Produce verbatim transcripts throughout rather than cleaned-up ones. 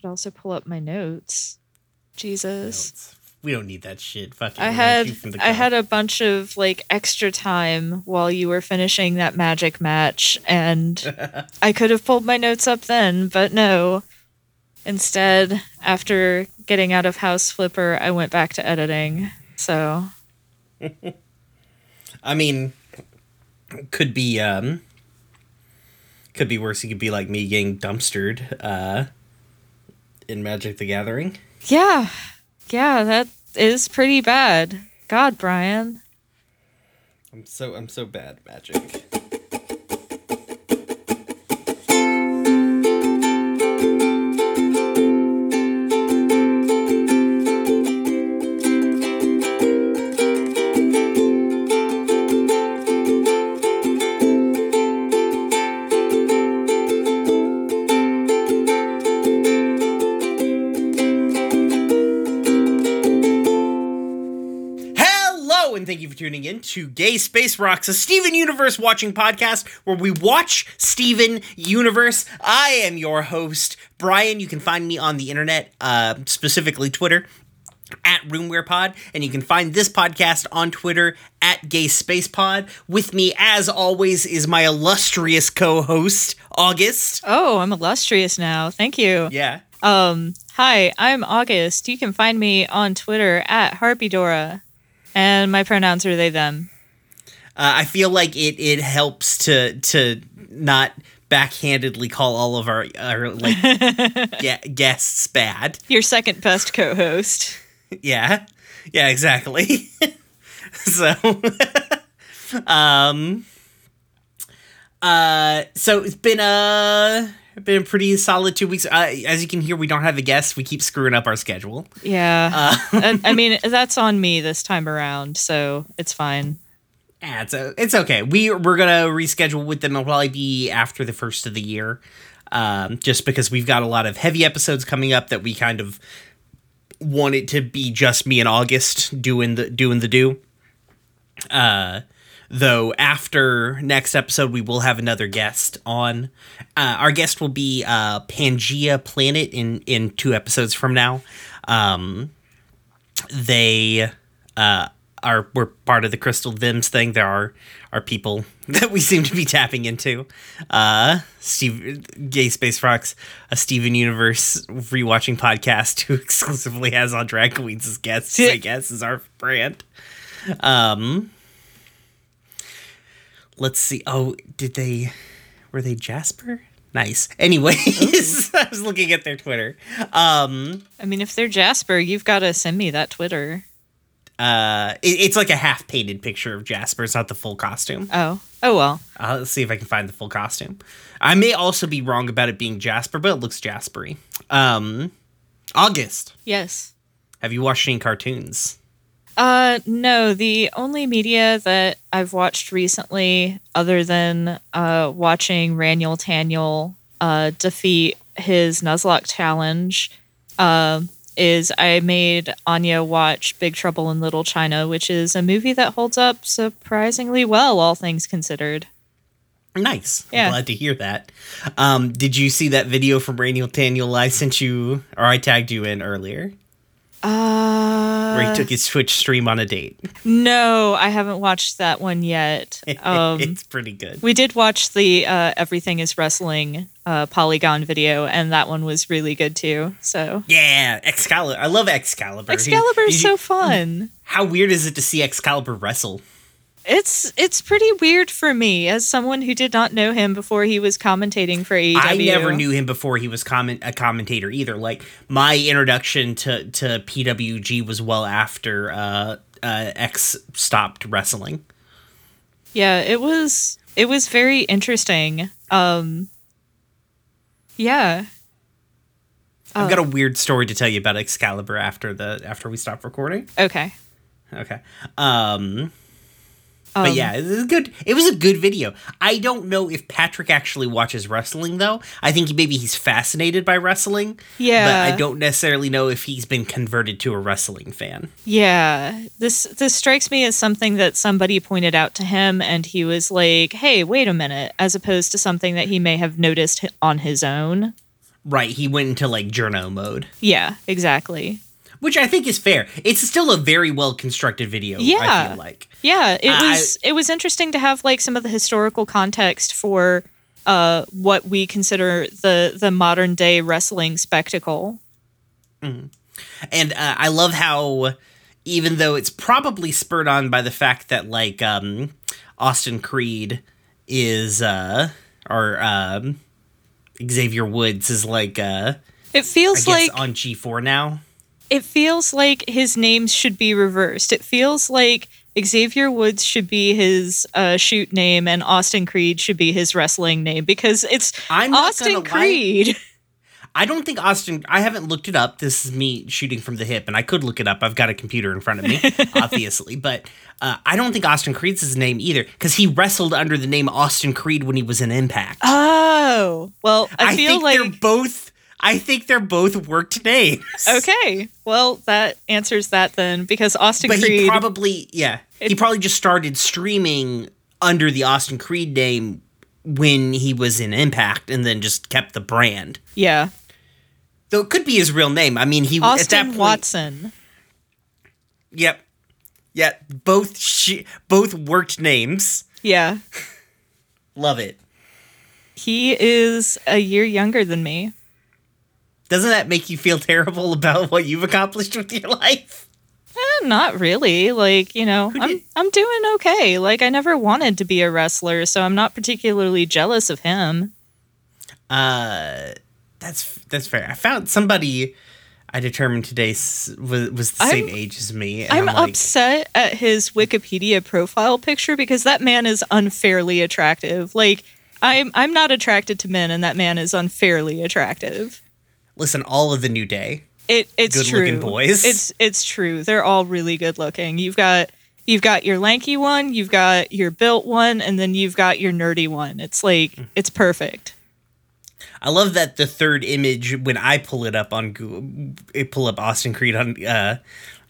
should also pull up my notes. Jesus. Notes. We don't need that shit. Fuck it. I had I had a bunch of like extra time while you were finishing that magic match, and I could have pulled my notes up then, but no. Instead, after getting out of House Flipper, I went back to editing. So, I mean, could be um, could be worse. You could be like me getting dumpstered uh, in Magic the Gathering. Yeah. Yeah, that is pretty bad. God, Brian. I'm so I'm so bad at Magic. Tuning in to Gay Space Rocks, a Steven Universe watching podcast where we watch Steven Universe. I am your host, Brian. You can find me on the internet, uh, specifically Twitter, at RoomwarePod, and you can find this podcast on Twitter, at Gay Space Pod. With me, as always, is my illustrious co-host, August. Oh, I'm illustrious now. Thank you. Yeah. Um. Hi, I'm August. You can find me on Twitter, at Harpydora. And my pronouns are they, them. Uh, I feel like it, it helps to to not backhandedly call all of our, our like ge- guests bad. Your second best co-host. Yeah. Yeah, exactly. so, um, uh, so it's been a been a pretty solid two weeks. Uh, as you can hear, we don't have a guest. We keep screwing up our schedule. Yeah. Uh, I mean, that's on me this time around, so it's fine. Yeah, it's, a, it's okay. We, we're going to reschedule with them. It'll probably be after the first of the year, um, just because we've got a lot of heavy episodes coming up that we kind of want it to be just me and August doing the, doing the do. Uh, Though after next episode, we will have another guest on. Uh, our guest will be uh, Pangea Planet in, in two episodes from now. Um, they uh, are were part of the Crystal Vims thing. There are are people that we seem to be tapping into. Uh, Steve, Gay Space Rocks, a Steven Universe rewatching podcast who exclusively has on drag queens as guests. I guess is our brand. Um. Let's see. Oh, did they... Were they Jasper? Nice. Anyways, I was looking at their Twitter. Um, I mean, if they're Jasper, you've got to send me that Twitter. Uh, it, It's like a half-painted picture of Jasper. It's not the full costume. Oh. Oh, well. Uh, let's see if I can find the full costume. I may also be wrong about it being Jasper, but it looks Jaspery. Um, August. Yes. Have you watched any cartoons? Uh, no, the only media that I've watched recently, other than uh, watching Raniel Taniel uh, defeat his Nuzlocke challenge, uh, is I made Anya watch Big Trouble in Little China, which is a movie that holds up surprisingly well, all things considered. Nice. Yeah. I'm glad to hear that. Um, did you see that video from Raniel Taniel I sent you, or I tagged you in earlier? Uh, Where he took his Twitch stream on a date. No, I haven't watched that one yet. Um, it's pretty good. We did watch the uh, Everything is Wrestling uh, Polygon video, and that one was really good too. So yeah, Excalibur. I love Excalibur. Excalibur is so fun. How weird is it to see Excalibur wrestle? It's it's pretty weird for me as someone who did not know him before he was commentating for A E W. I never knew him before he was comment a commentator either. Like my introduction to, to P W G was well after uh, uh, X stopped wrestling. Yeah, it was it was very interesting. Um, yeah, I've uh, got a weird story to tell you about Excalibur after the after we stop recording. Okay. Okay. Um. Um, but yeah, it was good. It was a good video. I don't know if Patrick actually watches wrestling, though. I think maybe he's fascinated by wrestling. Yeah. But I don't necessarily know if he's been converted to a wrestling fan. Yeah. This this strikes me as something that somebody pointed out to him, and he was like, hey, wait a minute, as opposed to something that he may have noticed on his own. Right, he went into, like, journo mode. Yeah, exactly. Which I think is fair. It's still a very well-constructed video, yeah. I feel like. Yeah, it uh, was I, it was interesting to have, like, some of the historical context for uh, what we consider the, the modern-day wrestling spectacle. Mm-hmm. And uh, I love how, even though it's probably spurred on by the fact that, like, um, Austin Creed is, uh, or um, Xavier Woods is, like, uh, it feels I guess like on G four now. It feels like his names should be reversed. It feels like Xavier Woods should be his uh, shoot name and Austin Creed should be his wrestling name because it's I'm Austin Creed. Lie. I don't think Austin... I haven't looked it up. This is me shooting from the hip, and I could look it up. I've got a computer in front of me, obviously. But uh, I don't think Austin Creed's his name either because he wrestled under the name Austin Creed when he was in Impact. Oh. Well, I, I feel think like... they're both... I think they're both worked names. Okay. Well, that answers that then, because Austin but Creed... But he probably, yeah. It, he probably just started streaming under the Austin Creed name when he was in Impact and then just kept the brand. Yeah. Though it could be his real name. I mean, he... Austin at that point, Watson. Yep. Yeah. Both, sh- both worked names. Yeah. Love it. He is a year younger than me. Doesn't that make you feel terrible about what you've accomplished with your life? Eh, not really. Like, you know, I'm I'm doing okay. Like, I never wanted to be a wrestler, so I'm not particularly jealous of him. Uh, that's that's fair. I found somebody I determined today was, was the I'm, same age as me. And I'm, I'm like, upset at his Wikipedia profile picture because that man is unfairly attractive. Like, I'm I'm not attracted to men, and that man is unfairly attractive. Listen, all of the New Day. It it's good true. Good-looking boys. It's it's true. They're all really good-looking. You've got you've got your lanky one, you've got your built one, and then you've got your nerdy one. It's like mm. it's perfect. I love that the third image when I pull it up on Google, I pull up Austin Creed on uh,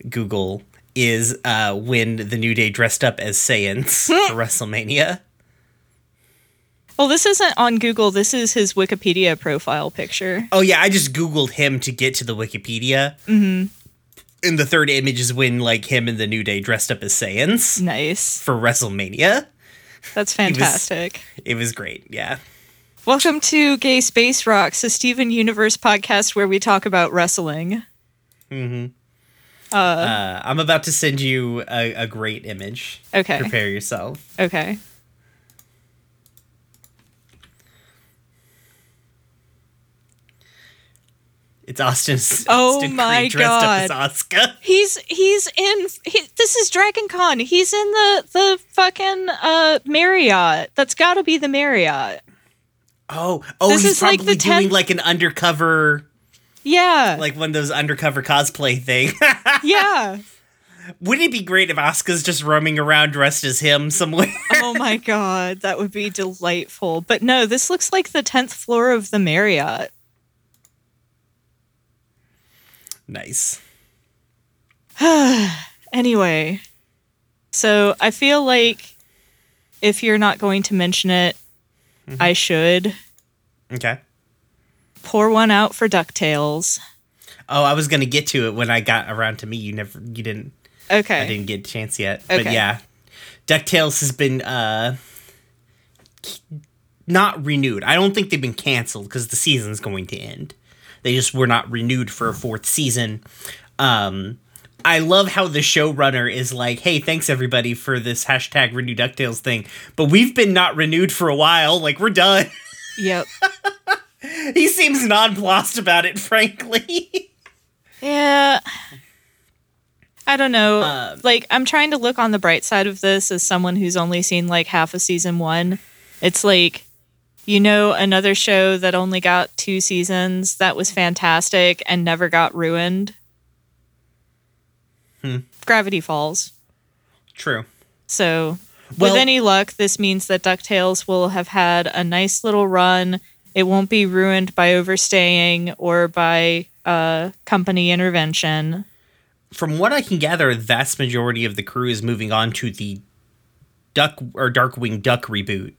Google is uh, when the New Day dressed up as Saiyans for WrestleMania. Well, this isn't on Google. This is his Wikipedia profile picture. Oh, yeah. I just Googled him to get to the Wikipedia. Mm-hmm. And the third image is when, like, him and the New Day dressed up as Saiyans. Nice. For WrestleMania. That's fantastic. It was, it was great. Yeah. Welcome to Gay Space Rocks, a Steven Universe podcast where we talk about wrestling. Mm-hmm. Uh, uh, I'm about to send you a, a great image. Okay. Prepare yourself. Okay. It's Austin. Oh Austin my Creed dressed god! Up as Oscar. He's he's in. He, this is Dragon Con. He's in the the fucking uh, Marriott. That's got to be the Marriott. Oh oh, this he's probably like the doing tenth... like an undercover. Yeah, like one of those undercover cosplay thing. Yeah. Wouldn't it be great if Asuka's just roaming around dressed as him somewhere? Oh my god, that would be delightful. But no, this looks like the tenth floor of the Marriott. Nice. Anyway, so I feel like if you're not going to mention it, mm-hmm. I should. Okay. Pour one out for DuckTales. Oh, I was going to get to it when I got around to me. You never, you didn't. Okay. I didn't get a chance yet. Okay. But yeah, DuckTales has been uh, not renewed. I don't think they've been canceled because the season's going to end. They just were not renewed for a fourth season. Um, I love how the showrunner is like, hey, thanks, everybody, for this hashtag renew DuckTales thing. But we've been not renewed for a while. Like, we're done. Yep. He seems nonplussed about it, frankly. Yeah. I don't know. Um, like, I'm trying to look on the bright side of this as someone who's only seen, like, half of season one. It's like... You know, another show that only got two seasons that was fantastic and never got ruined? Hmm. Gravity Falls. True. So, well, with any luck, this means that DuckTales will have had a nice little run. It won't be ruined by overstaying or by uh, company intervention. From what I can gather, the vast majority of the crew is moving on to the Duck or Darkwing Duck reboot.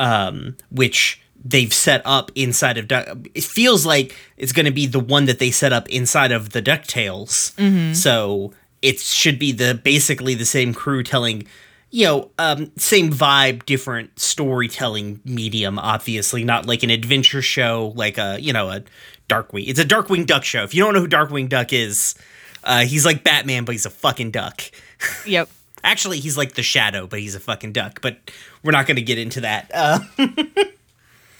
Um, which they've set up inside of Duck. It feels like it's going to be the one that they set up inside of the DuckTales. Mm-hmm. So it should be the basically the same crew telling, you know, um, same vibe, different storytelling medium, obviously. Not like an adventure show, like a, you know, a Darkwing. It's a Darkwing Duck show. If you don't know who Darkwing Duck is, uh, he's like Batman, but he's a fucking duck. Yep. Actually, he's like the Shadow, but he's a fucking duck. But we're not going to get into that. Uh-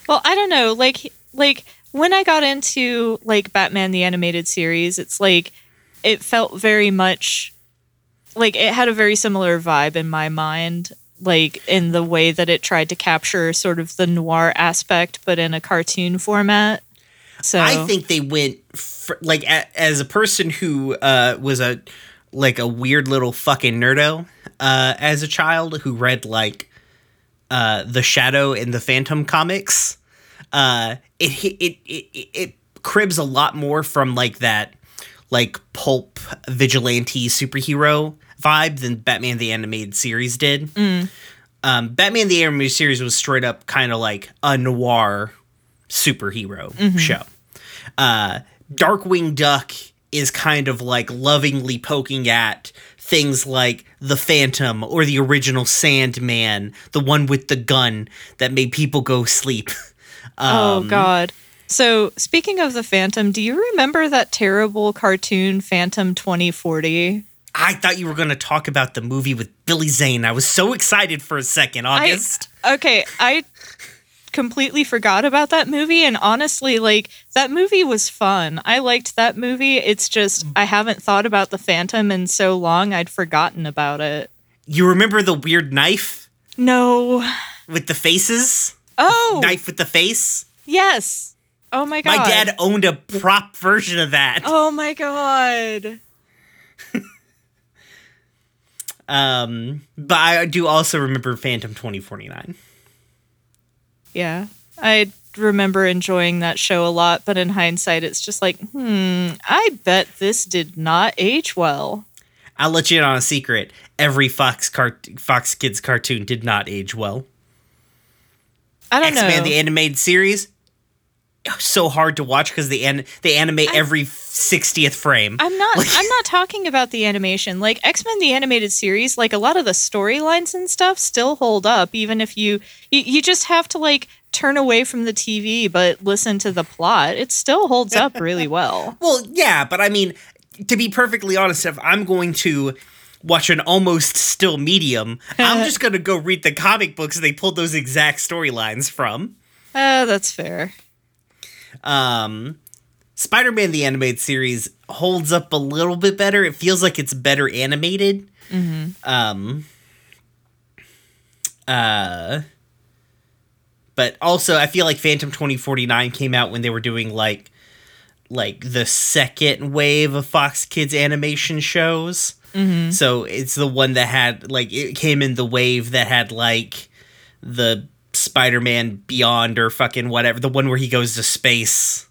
well, I don't know. Like, like when I got into like Batman the Animated Series, it's like it felt very much like it had a very similar vibe in my mind, like in the way that it tried to capture sort of the noir aspect, but in a cartoon format. So I think they went for, like a, as a person who uh, was a. like a weird little fucking nerdo uh, as a child who read like uh, The Shadow and The Phantom comics. Uh, it, it it it cribs a lot more from like that like pulp vigilante superhero vibe than Batman the Animated Series did. Mm. Um, Batman the Animated Series was straight up kind of like a noir superhero mm-hmm. show. Uh, Darkwing Duck is kind of like lovingly poking at things like the Phantom or the original Sandman, the one with the gun that made people go sleep. Um, oh, God. So speaking of the Phantom, do you remember that terrible cartoon Phantom twenty forty? I thought you were going to talk about the movie with Billy Zane. I was so excited for a second, August. I, okay, I completely forgot about that movie, and honestly, like, that movie was fun. I liked that movie. It's just I haven't thought about the Phantom in so long I'd forgotten about it. You remember the weird knife? No. With the faces? Oh. Knife with the face? Yes. Oh my god. My dad owned a prop version of that. Oh my god. um but I do also remember Phantom twenty forty-nine. Yeah, I remember enjoying that show a lot, but in hindsight, it's just like, hmm, I bet this did not age well. I'll let you in on a secret. Every Fox car- Fox Kids cartoon did not age well. I don't X-Men, know. X-Men the Animated Series, so hard to watch because they an- they animate I, every sixtieth frame. I'm not like, I'm not talking about the animation. Like X-Men the Animated Series, like a lot of the storylines and stuff still hold up, even if you, you you just have to like turn away from the T V but listen to the plot. It still holds up really well. Well, yeah, but I mean, to be perfectly honest, if I'm going to watch an almost still medium, I'm just going to go read the comic books they pulled those exact storylines from. Oh, uh, that's fair. Um, Spider-Man the Animated Series holds up a little bit better. It feels like it's better animated. Mm-hmm. Um, uh, but also I feel like Phantom twenty forty-nine came out when they were doing like, like the second wave of Fox Kids animation shows. Mm-hmm. So it's the one that had like, it came in the wave that had like the Spider-Man Beyond or fucking whatever, the one where he goes to space,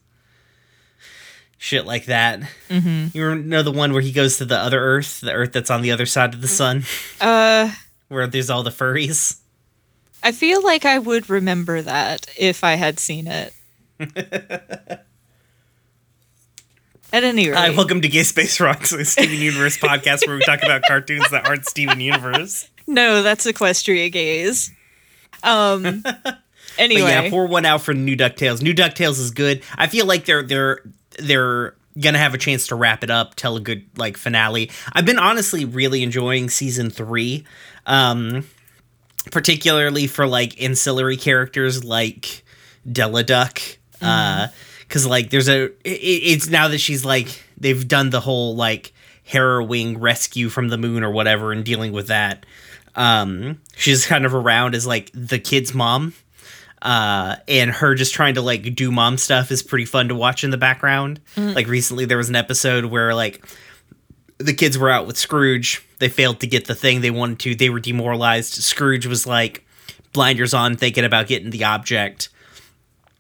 shit like that. Mm-hmm. You know the one where he goes to the other Earth, the Earth that's on the other side of the sun, uh, where there's all the furries. I feel like I would remember that if I had seen it. At any rate, hi, welcome to Gay Space Rocks, a Steven Universe podcast where we talk about cartoons that aren't Steven Universe. No, that's Equestria Gaze. Um. Anyway, but yeah, pour one out for New DuckTales. New DuckTales is good. I feel like they're they're they're gonna have a chance to wrap it up, tell a good like finale. I've been honestly really enjoying season three, um, particularly for like ancillary characters like Della Duck, because mm. uh, like there's a it, it's now that she's like they've done the whole like harrowing rescue from the moon or whatever and dealing with that. Um, she's kind of around as like the kid's mom, uh, and her just trying to like do mom stuff is pretty fun to watch in the background. Mm-hmm. Like recently there was an episode where like the kids were out with Scrooge. They failed to get the thing they wanted to. They were demoralized. Scrooge was like blinders on thinking about getting the object.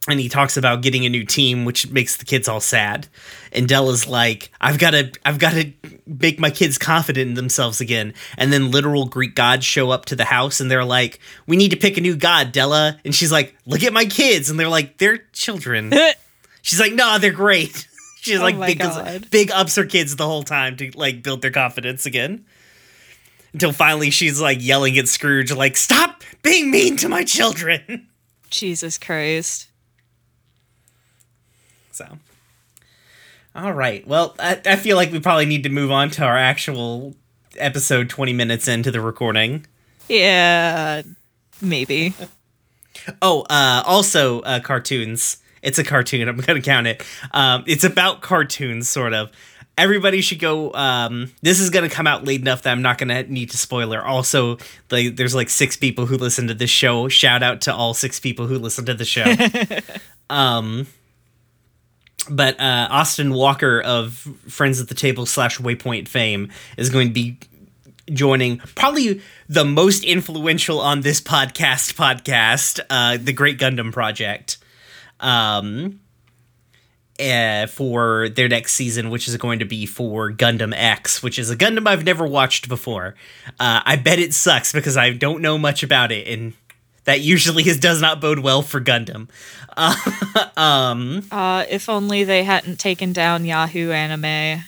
And he talks about getting a new team, which makes the kids all sad. And Della's like, I've got to I've got to make my kids confident in themselves again. And then literal Greek gods show up to the house and they're like, we need to pick a new god, Della. And she's like, look at my kids. And they're like, they're children. She's like, no, they're great. She's oh like, big, big ups her kids the whole time to like build their confidence again. Until finally she's like yelling at Scrooge, like, stop being mean to my children. Jesus Christ. So, all right. Well, I, I feel like we probably need to move on to our actual episode twenty minutes into the recording. Yeah, maybe. oh, uh, also uh, cartoons. It's a cartoon. I'm going to count it. Um, it's about cartoons, sort of. Everybody should go. Um, this is going to come out late enough that I'm not going to need to spoiler. Also, like, there's like six people who listen to this show. Shout out to all six people who listen to the show. um. But uh, Austin Walker of Friends at the Table slash Waypoint fame is going to be joining probably the most influential on this podcast podcast, uh, the Great Gundam Project, um, uh, for their next season, which is going to be for Gundam X, which is a Gundam I've never watched before. Uh, I bet it sucks because I don't know much about it, and that usually is, does not bode well for Gundam. Uh, um, uh, if only they hadn't taken down Yahoo Anime.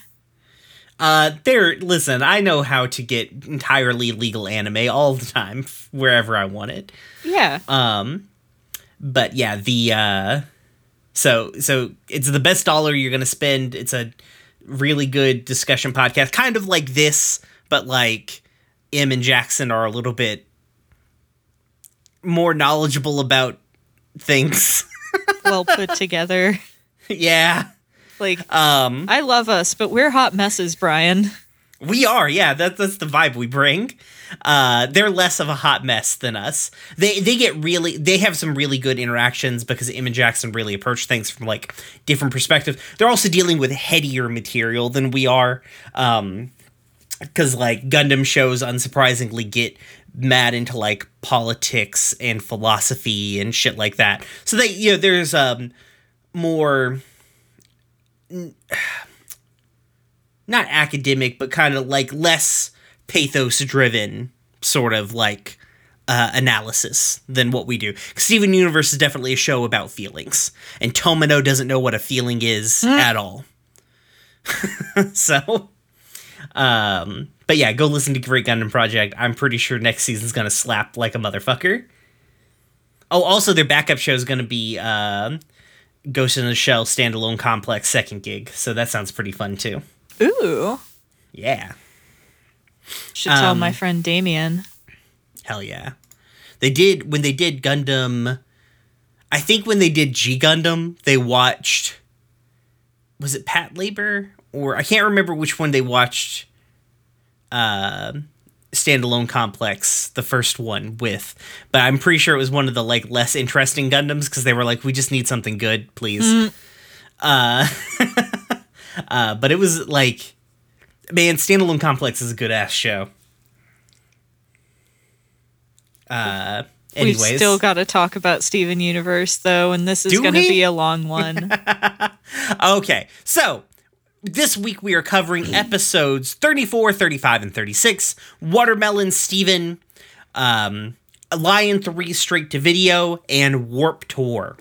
Uh, there, listen, I know how to get entirely legal anime all the time, wherever I want it. Yeah. Um, but yeah, the uh, so so it's the best dollar you're gonna spend. It's a really good discussion podcast, kind of like this, but like Em and Jackson are a little bit more knowledgeable about things. Well put together. Yeah. Like, um, I love us, but we're hot messes, Brian. We are, yeah. That, that's the vibe we bring. Uh, they're less of a hot mess than us. They they get really, they have some really good interactions because Em and Jackson really approach things from, like, different perspectives. They're also dealing with headier material than we are. Um, because, like, Gundam shows, unsurprisingly, get mad into like politics and philosophy and shit like that. So they, you know, there's um more n- not academic, but kind of like less pathos driven sort of like uh, analysis than what we do. Steven Universe is definitely a show about feelings, and Tomino doesn't know what a feeling is mm. at all. so, um, But yeah, go listen to Great Gundam Project. I'm pretty sure next season's going to slap like a motherfucker. Oh, also their backup show is going to be uh, Ghost in the Shell Standalone Complex Second Gig. So that sounds pretty fun, too. Ooh. Yeah. Should um, tell my friend Damien. Hell yeah. They did, when they did Gundam, I think when they did G Gundam, they watched, was it Pat Labor? Or I can't remember which one they watched. Uh, standalone complex, the first one with, but I'm pretty sure it was one of the like less interesting Gundams because they were like, we just need something good, please. Mm. Uh, uh, but it was like, man, Standalone Complex is a good ass show. Uh, anyways, we've still got to talk about Steven Universe though, and this is going to be a long one. Okay, so. This week we are covering episodes thirty-four, thirty-five, and thirty-six. Watermelon Steven, um, Lion three Straight to Video, and Warp Tour.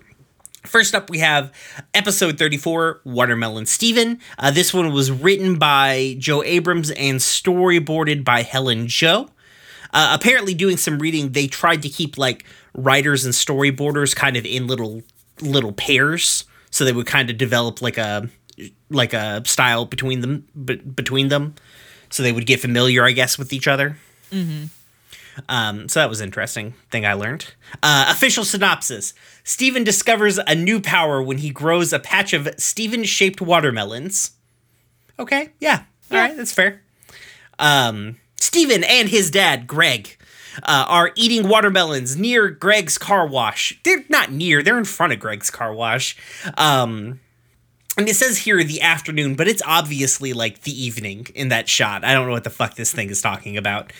First up, we have episode thirty-four, Watermelon Steven. Uh, this one was written by Joe Abrams and storyboarded by Helen Joe. Uh, apparently doing some reading, they tried to keep like writers and storyboarders kind of in little little pairs, so they would kind of develop like a... like a style between them, b- between them, so they would get familiar, I guess, with each other. Mm-hmm. Um, so that was an interesting thing I learned. Uh, official synopsis: Steven discovers a new power when he grows a patch of Steven-shaped watermelons. Okay, yeah, all yeah. right, that's fair. Um, Steven and his dad, Greg, uh, are eating watermelons near Greg's car wash. They're not near; they're in front of Greg's car wash. Um. And it says here the afternoon, but it's obviously like the evening in that shot. I don't know what the fuck this thing is talking about.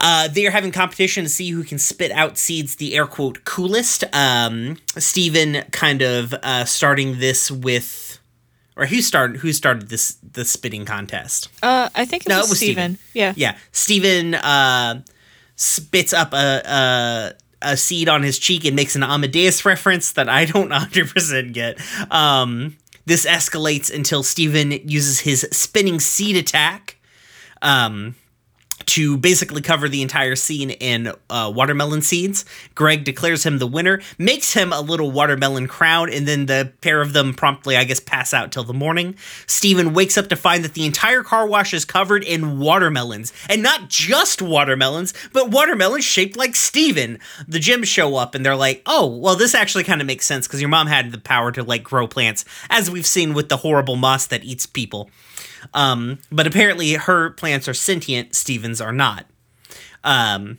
Uh, they are having competition to see who can spit out seeds the air quote coolest. Um, Steven kind of uh, starting this with, or who started who started this the spitting contest? Uh, I think it, no, was, it was Steven. Steven. Yeah, yeah. Steven uh, spits up a. a a seed on his cheek and makes an Amadeus reference that I don't one hundred percent get. Um, this escalates until Steven uses his spinning seed attack um, to basically cover the entire scene in uh, watermelon seeds. Greg declares him the winner, makes him a little watermelon crown, and then the pair of them promptly, I guess, pass out till the morning. Steven wakes up to find that the entire car wash is covered in watermelons, and not just watermelons, but watermelons shaped like Steven. The gyms show up, and they're like, oh, well, this actually kind of makes sense, because your mom had the power to, like, grow plants, as we've seen with the horrible moss that eats people. Um, but apparently her plants are sentient, Steven's are not. Um,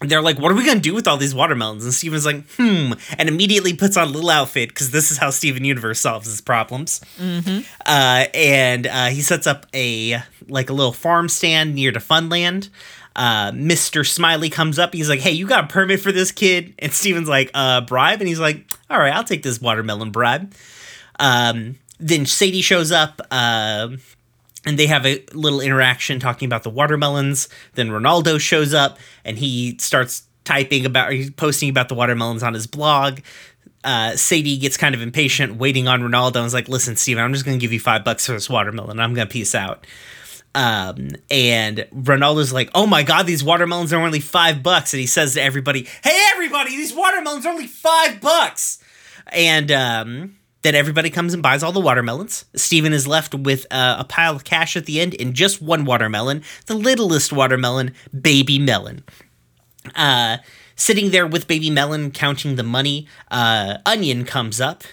they're like, what are we going to do with all these watermelons? And Steven's like, hmm, and immediately puts on a little outfit, because this is how Steven Universe solves his problems. Mm-hmm. Uh, and uh, he sets up a, like, a little farm stand near to Funland. Uh, Mister Smiley comes up, he's like, hey, you got a permit for this kid? And Steven's like, uh, bribe? And he's like, all right, I'll take this watermelon bribe. Um, then Sadie shows up, uh... and they have a little interaction talking about the watermelons. Then Ronaldo shows up, and he starts typing about, or he's posting about the watermelons on his blog. Uh, Sadie gets kind of impatient, waiting on Ronaldo, and is like, listen, Steven, I'm just going to give you five bucks for this watermelon. I'm going to peace out. Um, and Ronaldo's like, oh my god, these watermelons are only five bucks. And he says to everybody, hey, everybody, these watermelons are only five bucks. And, um... Then everybody comes and buys all the watermelons. Steven is left with uh, a pile of cash at the end and just one watermelon, the littlest watermelon, Baby Melon. Uh, sitting there with Baby Melon counting the money, uh, Onion comes up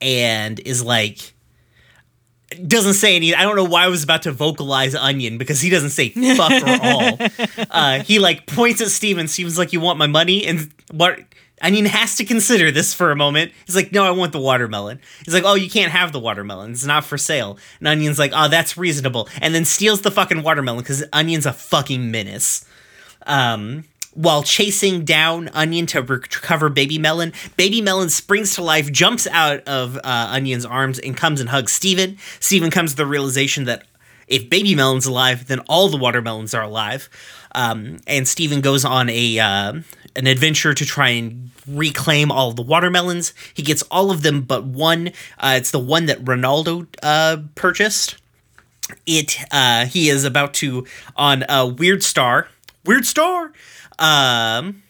and is like, doesn't say any, I don't know why I was about to vocalize Onion, because he doesn't say fuck or all. Uh, he like points at Steven, Steven's like, you want my money? And what... Onion has to consider this for a moment. He's like, no, I want the watermelon. He's like, oh, you can't have the watermelon. It's not for sale. And Onion's like, oh, that's reasonable. And then steals the fucking watermelon because Onion's a fucking menace. Um, while chasing down Onion to recover Baby Melon, Baby Melon springs to life, jumps out of uh, Onion's arms, and comes and hugs Steven. Steven comes to the realization that if Baby Melon's alive, then all the watermelons are alive. Um, and Steven goes on a uh, an adventure to try and reclaim all the watermelons. He gets all of them but one. Uh, it's the one that Ronaldo uh, purchased. It uh, he is about to, on uh, Weird Star. Weird Star! Um,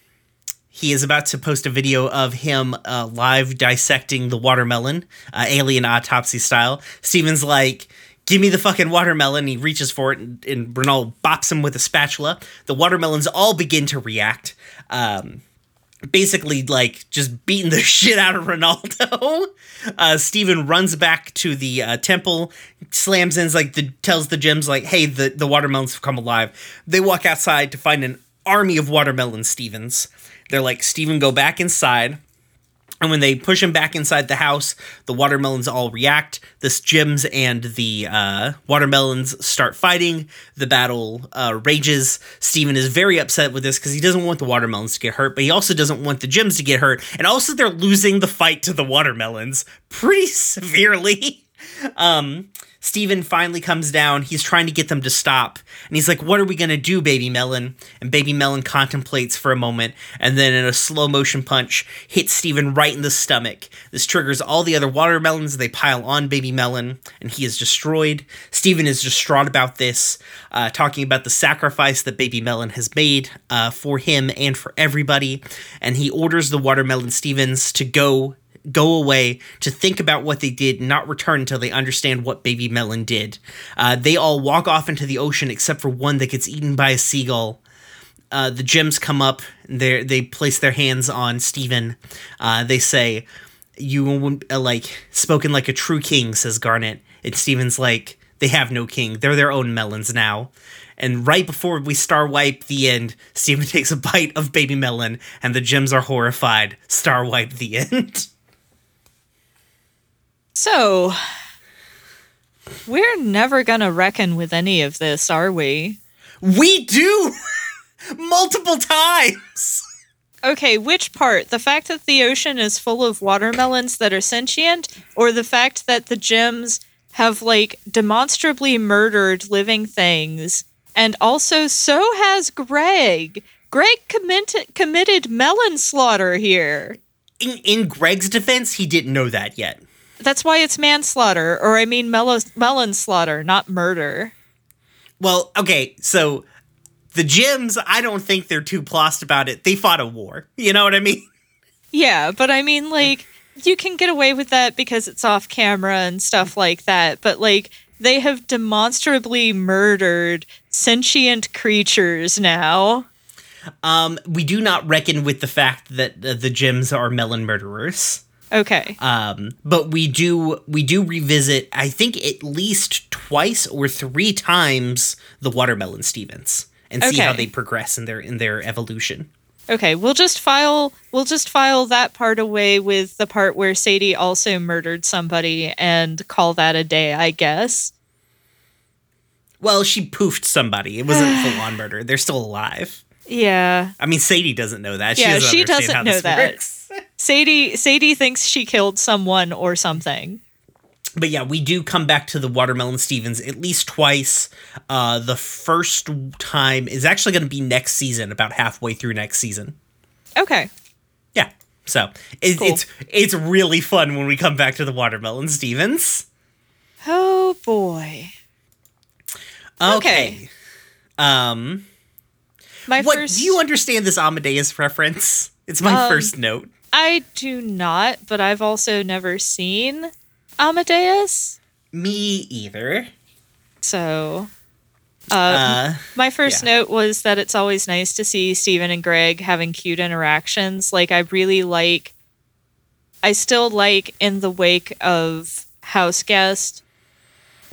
he is about to post a video of him uh, live dissecting the watermelon, uh, alien autopsy style. Steven's like... give me the fucking watermelon. He reaches for it, and, and Ronaldo bops him with a spatula. The watermelons all begin to react. Um, basically, like, just beating the shit out of Ronaldo. Uh, Steven runs back to the uh, temple, slams in, like, the, tells the gems, like, hey, the, the watermelons have come alive. They walk outside to find an army of watermelon Stevens. They're like, Steven, go back inside. And when they push him back inside the house, the watermelons all react. The gyms and the uh, watermelons start fighting. The battle uh, rages. Steven is very upset with this because he doesn't want the watermelons to get hurt, but he also doesn't want the gyms to get hurt. And also they're losing the fight to the watermelons pretty severely. um, Steven finally comes down. He's trying to get them to stop. And he's like, what are we going to do, Baby Melon? And Baby Melon contemplates for a moment. And then in a slow motion punch, hits Steven right in the stomach. This triggers all the other watermelons. They pile on Baby Melon. And he is destroyed. Steven is distraught about this. Uh, talking about the sacrifice that Baby Melon has made uh, for him and for everybody. And he orders the watermelon Stevens to go go away, to think about what they did, not return until they understand what Baby Melon did. Uh, they all walk off into the ocean, except for one that gets eaten by a seagull. Uh, the gems come up, they they place their hands on Steven. Uh, they say, you, uh, like, spoken like a true king, says Garnet. And Steven's like, they have no king, they're their own melons now. And right before we star wipe the end, Steven takes a bite of Baby Melon, and the gems are horrified. Star wipe the end. So, we're never gonna reckon with any of this, are we? We do! multiple times. Okay, which part? The fact that the ocean is full of watermelons that are sentient, or the fact that the gems have, like, demonstrably murdered living things, and also so has Greg. Greg commit- committed melon slaughter here. In, in Greg's defense, he didn't know that yet. That's why it's manslaughter, or I mean mellow, melon slaughter, not murder. Well, okay, so the gems, I don't think they're too plussed about it. They fought a war. You know what I mean? Yeah, but I mean, like, you can get away with that because it's off camera and stuff like that. But, like, they have demonstrably murdered sentient creatures now. Um, we do not reckon with the fact that uh, the gems are melon murderers. Okay. Um, but we do we do revisit, I think, at least twice or three times the Watermelon Stevens and okay. see how they progress in their in their evolution. Okay, we'll just file we'll just file that part away with the part where Sadie also murdered somebody and call that a day, I guess. Well, she poofed somebody. It wasn't full on murder. They're still alive. Yeah. I mean, Sadie doesn't know that. She yeah, doesn't she doesn't how know this that. Works. Sadie Sadie thinks she killed someone or something. But yeah, we do come back to the Watermelon Stevens at least twice. Uh, the first time is actually going to be next season, about halfway through next season. Okay. Yeah. So it, cool. it's it's really fun when we come back to the Watermelon Stevens. Oh boy. Okay. okay. Um. My what, first... Do you understand this Amadeus reference? It's my um, first note. I do not, but I've also never seen Amadeus. Me either. So, uh, uh, my first yeah. note was that it's always nice to see Steven and Greg having cute interactions. Like, I really like, I still like in the wake of Houseguest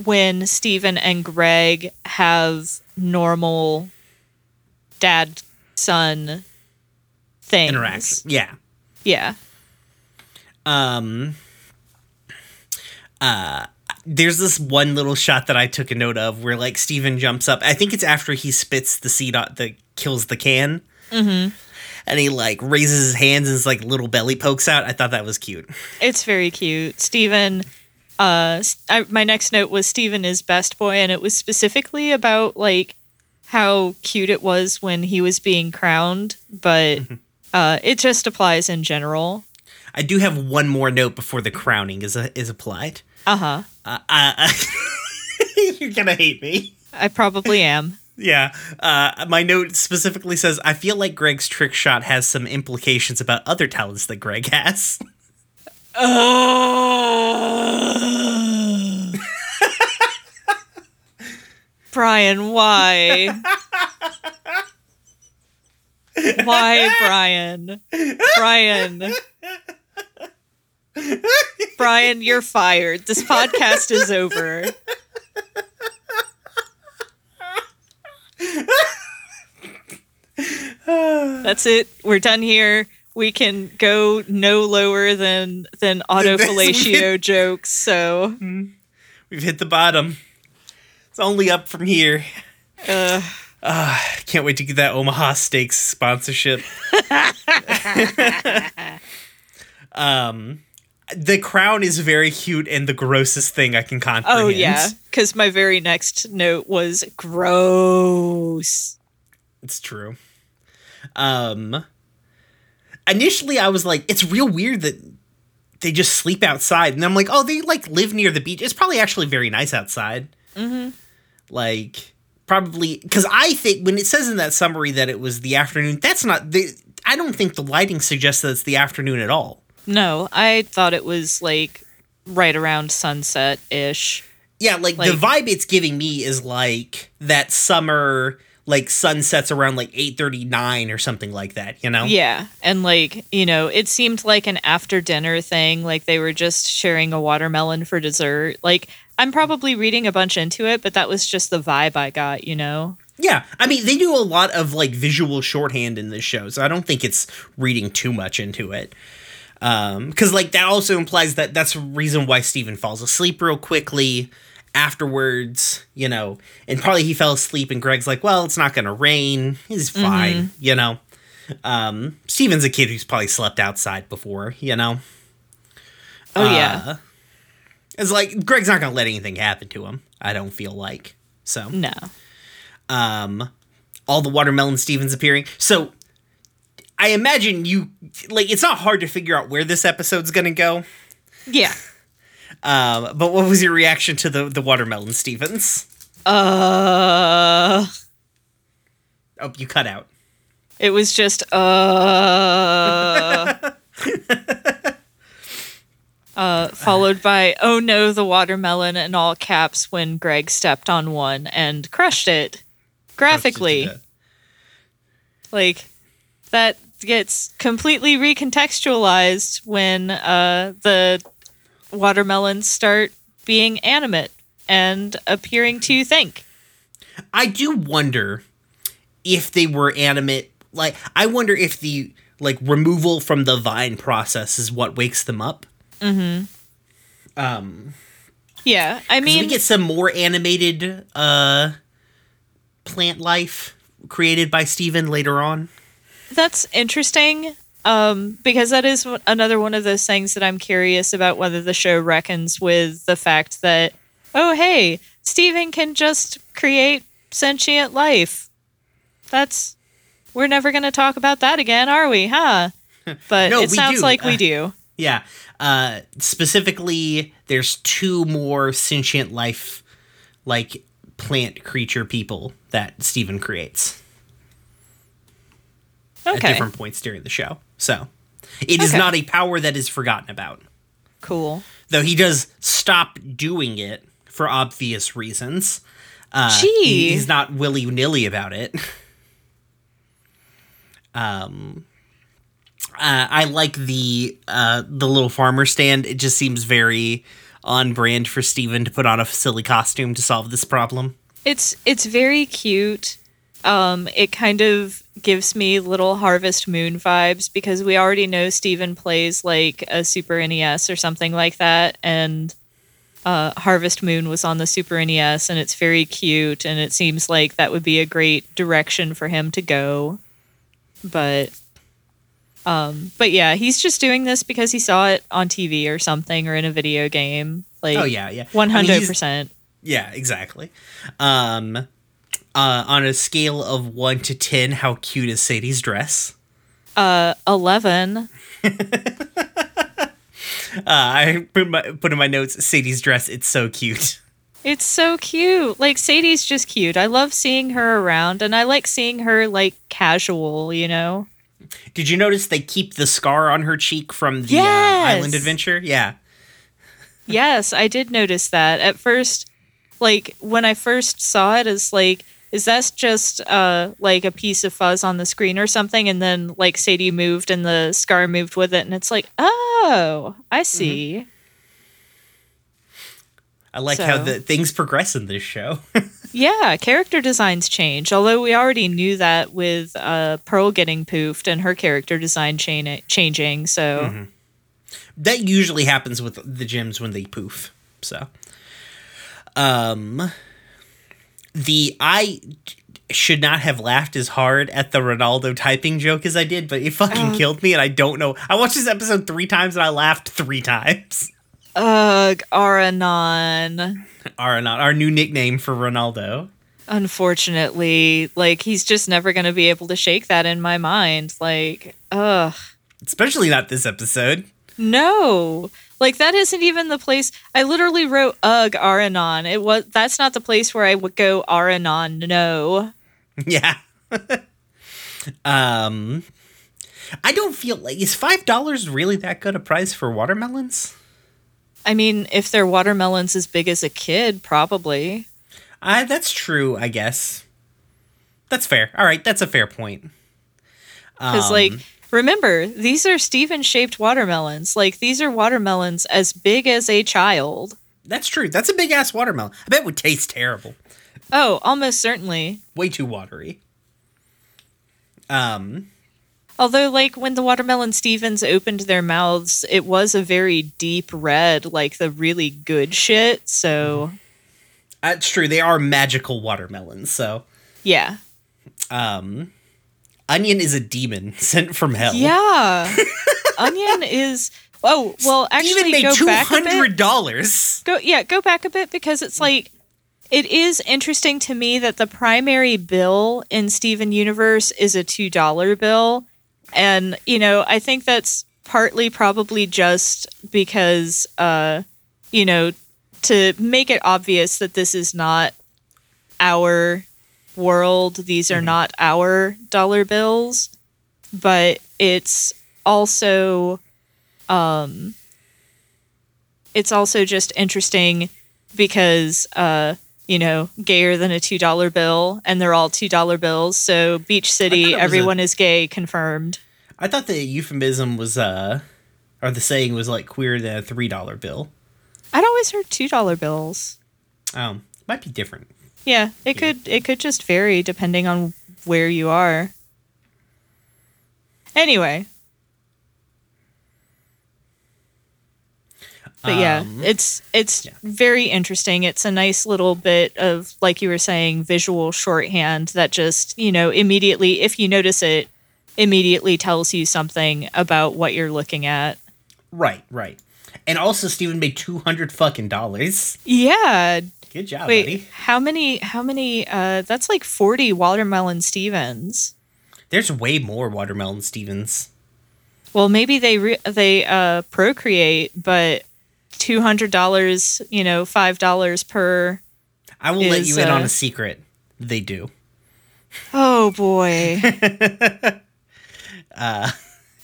when Steven and Greg have normal dad son things. Interaction. Yeah. Yeah. Um uh there's this one little shot that I took a note of where, like, Steven jumps up. I think it's after he spits the seed out the kills the can. Mm-hmm. And he, like, raises his hands and his, like, little belly pokes out. I thought that was cute. It's very cute. Steven uh I, my next note was Steven is best boy, and it was specifically about, like, how cute it was when he was being crowned, but uh, it just applies in general. I do have one more note before the crowning is a, is applied. Uh-huh. Uh, uh, you're gonna hate me. I probably am. Yeah. Uh, my note specifically says, I feel like Greg's trick shot has some implications about other talents that Greg has. Oh... Brian, why? Why, Brian? Brian. Brian, you're fired. This podcast is over. That's it. We're done here. We can go no lower than, than autofellatio jokes, so... We've hit the bottom. It's only up from here. Uh, uh, can't wait to get that Omaha Steaks sponsorship. um, the crown is very cute and the grossest thing I can comprehend. Oh, yeah, because my very next note was gross. It's true. Um, initially, I was like, it's real weird that they just sleep outside. And I'm like, oh, they, like, live near the beach. It's probably actually very nice outside. Mm-hmm. Like, probably, because I think when it says in that summary that it was the afternoon, that's not, the, I don't think the lighting suggests that it's the afternoon at all. No, I thought it was, like, right around sunset-ish. Yeah, like, like the vibe it's giving me is, like, that summer, like, sunsets around, like, eight thirty-nine or something like that, you know? Yeah, and, like, you know, it seemed like an after-dinner thing, like, they were just sharing a watermelon for dessert, like... I'm probably reading a bunch into it, but that was just the vibe I got, you know? Yeah. I mean, they do a lot of, like, visual shorthand in this show, so I don't think it's reading too much into it. Because, um, like, that also implies that that's the reason why Steven falls asleep real quickly afterwards, you know, and probably he fell asleep and Greg's like, well, it's not going to rain. He's fine, mm-hmm. you know. Um, Steven's a kid who's probably slept outside before, you know. Oh, uh, yeah. It's like, Greg's not going to let anything happen to him, I don't feel like. So. No. Um, all the Watermelon Steven's appearing. So, I imagine you, like, it's not hard to figure out where this episode's going to go. Yeah. Um, but what was your reaction to the, the Watermelon Steven's? Uh. Oh, you cut out. It was just, uh. Uh, followed by, oh no, the watermelon in all caps when Greg stepped on one and crushed it graphically. Crushed it like, that gets completely recontextualized when uh, the watermelons start being animate and appearing to think. I do wonder if they were animate. Like, I wonder if the, like, removal from the vine process is what wakes them up. Mm-hmm. Um, yeah, I mean... we get some more animated uh, plant life created by Steven later on. That's interesting, um, because that is another one of those things that I'm curious about, whether the show reckons with the fact that, oh, hey, Steven can just create sentient life. That's... we're never going to talk about that again, are we, huh? But no, it sounds do. like uh, we do. Yeah. Uh, specifically, there's two more sentient life, like, plant creature people that Steven creates. Okay. At different points during the show. So, it okay. is not a power that is forgotten about. Cool. Though he does stop doing it for obvious reasons. Uh, Gee. He's not willy-nilly about it. Um, uh, I like the, uh, the little farmer stand. It just seems very on brand for Steven to put on a silly costume to solve this problem. It's, it's very cute. Um, it kind of gives me little Harvest Moon vibes because we already know Steven plays like a Super N E S or something like that. And, uh, Harvest Moon was on the Super N E S and it's very cute. And it seems like that would be a great direction for him to go. But, um, but yeah, he's just doing this because he saw it on T V or something or in a video game. Like, oh yeah, yeah, one hundred percent. Yeah, exactly. Um, uh, on a scale of one to ten, how cute is Sadie's dress? Uh, eleven. uh, I put my put in my notes. Sadie's dress. It's so cute. It's so cute. Like, Sadie's just cute. I love seeing her around, and I like seeing her, like, casual, you know? Did you notice they keep the scar on her cheek from the yes! uh, Island Adventure? Yeah. Yes, I did notice that. At first, like, when I first saw it, it's like, is that just, uh, like, a piece of fuzz on the screen or something? And then, like, Sadie moved, and the scar moved with it, and it's like, oh, I see. Mm-hmm. I like so, how the things progress in this show. Yeah, character designs change. Although we already knew that with uh, Pearl getting poofed and her character design cha- changing. So mm-hmm. that usually happens with the gyms when they poof. So, um, the I should not have laughed as hard at the Ronaldo typing joke as I did, but it fucking uh, killed me, and I don't know. I watched this episode three times and I laughed three times. Ugh, Aranon. Aranon, our new nickname for Ronaldo. Unfortunately, like, he's just never going to be able to shake that in my mind. Like, ugh. Especially not this episode. No. Like, that isn't even the place. I literally wrote, ugh, Aranon. It was, that's not the place where I would go, Aranon, no. Yeah. um, I don't feel like, is five dollars really that good a price for watermelons? I mean, if their watermelon's as big as a kid, probably. Uh, that's true, I guess. That's fair. All right, that's a fair point. Because, um, like, remember, these are Steven-shaped watermelons. Like, these are watermelons as big as a child. That's true. That's a big-ass watermelon. I bet it would taste terrible. Oh, almost certainly. Way too watery. Um... Although, like, when the Watermelon Stevens opened their mouths, it was a very deep red, like the really good shit. So That's true. They are magical watermelons, so. Yeah. Um, Onion is a demon sent from hell. Yeah. Onion is... Oh, well, actually, go back a bit. Even made two hundred dollars. Go, yeah, go back a bit, because it's like... It is interesting to me that the primary bill in Steven Universe is a two dollar bill. And, you know, I think that's partly probably just because, uh, you know, to make it obvious that this is not our world. These are mm-hmm. not our dollar bills. But it's also... Um, it's also just interesting because... Uh, you know, gayer than a two dollar bill, and they're all two dollar bills. So Beach City, everyone a, is gay, confirmed. I thought the euphemism was, uh, or the saying was like queer than a three dollar bill. I'd always heard two dollar bills. Um, might be different. Yeah, it yeah. could, it could just vary depending on where you are. Anyway. But yeah, it's it's yeah. very interesting. It's a nice little bit of, like you were saying, visual shorthand that just, you know, immediately, if you notice it, immediately tells you something about what you're looking at. Right, right. And also, Steven made two hundred fucking dollars. Yeah. Good job, Wait, buddy. How many, how many, uh, that's like forty Watermelon Stevens. There's way more Watermelon Stevens. Well, maybe they, re- they uh, procreate, but... two hundred dollars, you know, five dollars per. I will is, let you in uh, on a secret. They do. Oh, boy. uh.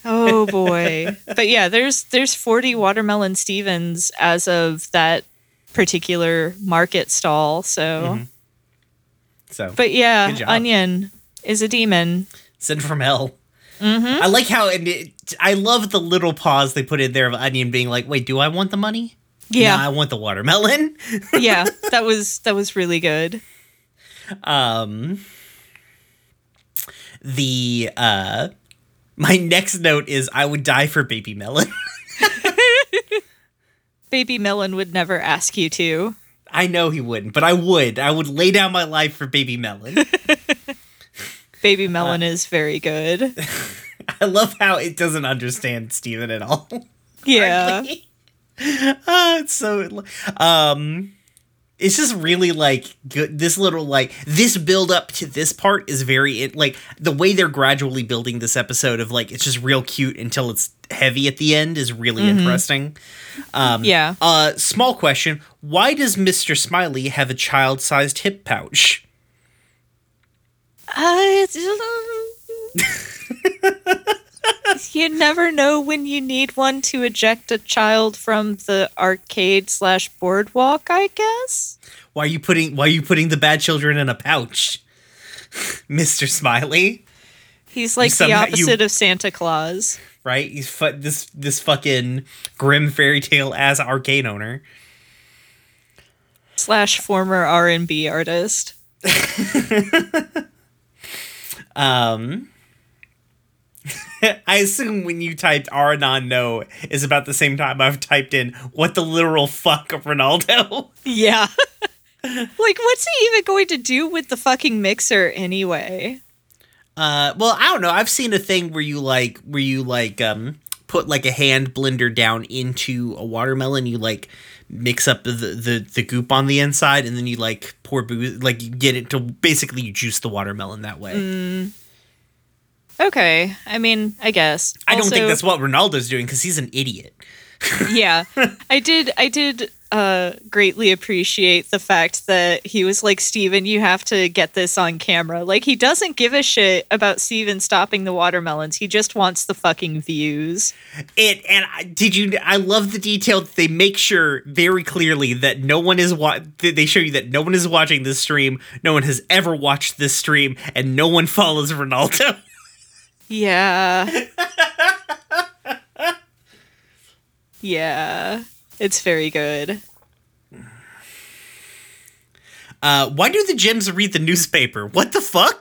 Oh, boy. But yeah, there's there's forty Watermelon Stevens as of that particular market stall. So, mm-hmm. so but yeah, Onion is a demon. Sent from hell. Mm-hmm. I like how it, I love the little pause they put in there of Onion being like, "Wait, do I want the money? Yeah, no, I want the watermelon." Yeah, that was that was really good. Um, the uh, my next note is I would die for Baby Melon. Baby Melon would never ask you to. I know he wouldn't, but I would. I would lay down my life for Baby Melon. Baby Melon uh, is very good. I love how it doesn't understand Steven at all. Yeah. uh, it's so... Um, it's just really, like, good. This little, like... This build-up to this part is very... It, like, the way they're gradually building this episode of, like, it's just real cute until it's heavy at the end is really mm-hmm. interesting. Um, yeah. Uh, small question. Why does Mister Smiley have a child-sized hip pouch? Uh, you never know when you need one to eject a child from the arcade slash boardwalk, I guess. Why are you putting why are you putting the bad children in a pouch? Mister Smiley? He's like the opposite you, of Santa Claus. Right? He's fu- this this fucking grim fairy tale ass arcade owner. Slash former R and B artist. Um, I assume when you typed Aranon no is about the same time I've typed in what the literal fuck of Ronaldo. Yeah. Like, what's he even going to do with the fucking mixer anyway? Uh, well, I don't know. I've seen a thing where you like, where you like, um, put like a hand blender down into a watermelon. You like mix up the, the, the goop on the inside and then you like pour booze, like you get it to basically you juice the watermelon that way. Mm. Okay. I mean, I guess. I also, don't think that's what Ronaldo's doing because he's an idiot. Yeah. I did. I did uh, greatly appreciate the fact that he was like, Steven, you have to get this on camera. Like he doesn't give a shit about Steven stopping the watermelons. He just wants the fucking views. It and I, did you? I love the detail that they make sure very clearly that no one is wa- They show you that no one is watching this stream. No one has ever watched this stream, and no one follows Ronaldo. Yeah. Yeah. It's very good. Uh, why do the gems read the newspaper? What the fuck?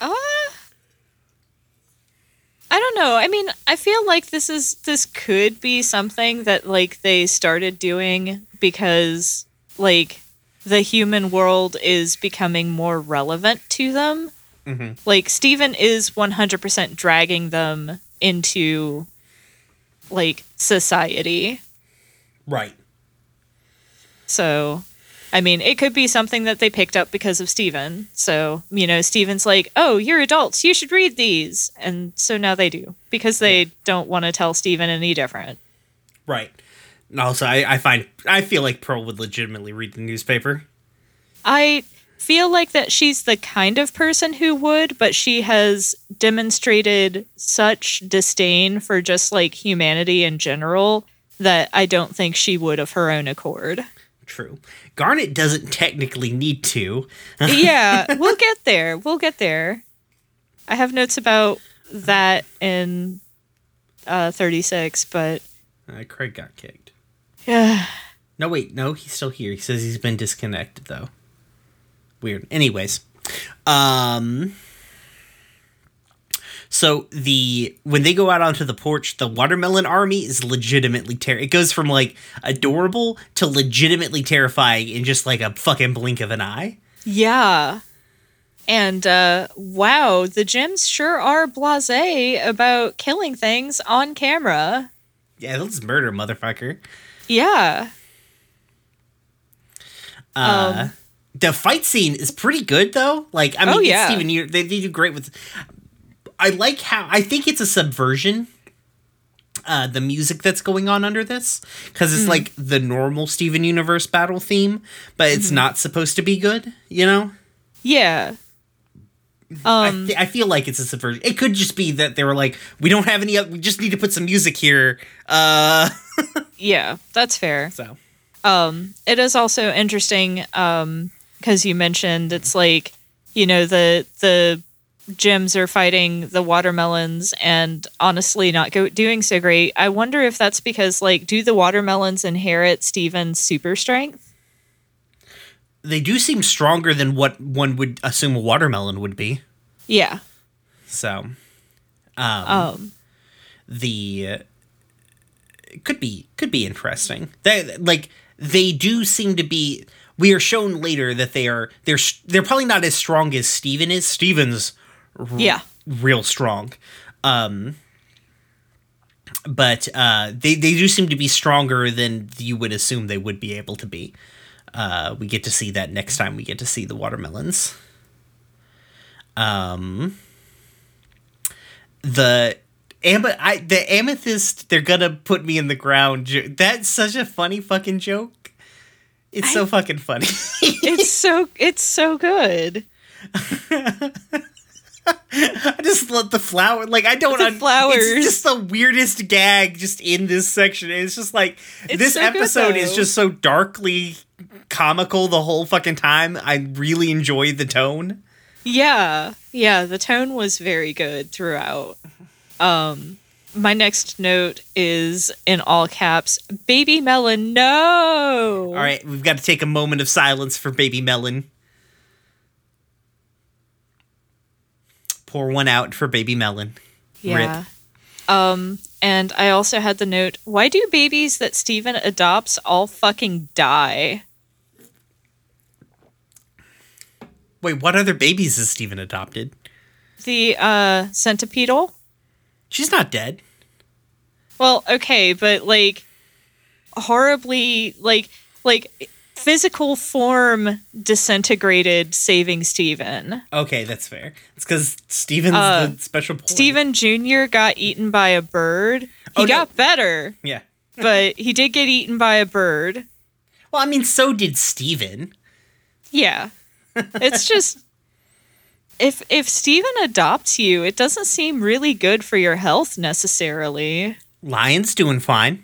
Uh, I don't know. I mean, I feel like this is this could be something that like they started doing because like, the human world is becoming more relevant to them. Mm-hmm. Like, Steven is one hundred percent dragging them into, like, society. Right. So, I mean, it could be something that they picked up because of Steven. So, you know, Steven's like, oh, you're adults, you should read these. And so now they do, because they yeah. don't want to tell Steven any different. Right. And also, I, I find, I feel like Pearl would legitimately read the newspaper. I feel like that she's the kind of person who would, but she has demonstrated such disdain for just, like, humanity in general that I don't think she would of her own accord. True. Garnet doesn't technically need to. Yeah, we'll get there. We'll get there. I have notes about that in uh, thirty-six, but... Uh, Craig got kicked. Yeah. No, wait, no, he's still here. He says he's been disconnected, though. Weird. Anyways, um, so the when they go out onto the porch, the watermelon army is legitimately ter- it goes from like adorable to legitimately terrifying in just like a fucking blink of an eye. Yeah. And uh, wow, the gyms sure are blasé about killing things on camera. Yeah, they'll just murder, motherfucker. Yeah. Uh, um. The fight scene is pretty good, though. Like, I mean, oh, yeah. Steven, you, they, they do great with... I like how... I think it's a subversion, uh, the music that's going on under this. Because it's, mm. like, the normal Steven Universe battle theme, but it's mm. not supposed to be good, you know? Yeah. Um, I, th- I feel like it's a subversion. It could just be that they were like, we don't have any... We just need to put some music here. Uh, yeah, that's fair. So, um, it is also interesting... Um, because you mentioned it's like, you know, the the gyms are fighting the watermelons and honestly not go- doing so great. I wonder if that's because, like, do the watermelons inherit Steven's super strength? They do seem stronger than what one would assume a watermelon would be. Yeah. So, um, um. the, it could be, could be interesting. They, like, they do seem to be... We are shown later that they are they're they're probably not as strong as Steven is. Steven's r- yeah. real strong, um, but uh, they they do seem to be stronger than you would assume they would be able to be. Uh, we get to see that next time we get to see the watermelons. Um, the. Am- I, the amethyst. They're gonna put me in the ground. Jo- That's such a funny fucking joke. It's so I, fucking funny. it's so it's so good. I just love the flower. Like I don't the un- flowers. It's just the weirdest gag just in this section. It's just like it's this so episode good, is just so darkly comical the whole fucking time. I really enjoyed the tone. Yeah. Yeah, the tone was very good throughout. Um My next note is, in all caps, Baby Melon, no! All right, we've got to take a moment of silence for Baby Melon. Pour one out for Baby Melon. Yeah. Rip. Um, and I also had the note, why do babies that Steven adopts all fucking die? Wait, what other babies has Steven adopted? The, uh, centipedal? She's not dead. Well, okay, but, like, horribly, like, like physical form disintegrated, saving Steven. Okay, that's fair. It's because Steven's uh, the special boy. Steven Junior got eaten by a bird. He oh, got no. better. Yeah. But he did get eaten by a bird. Well, I mean, so did Steven. Yeah. It's just... If if Steven adopts you, it doesn't seem really good for your health, necessarily. Lion's doing fine.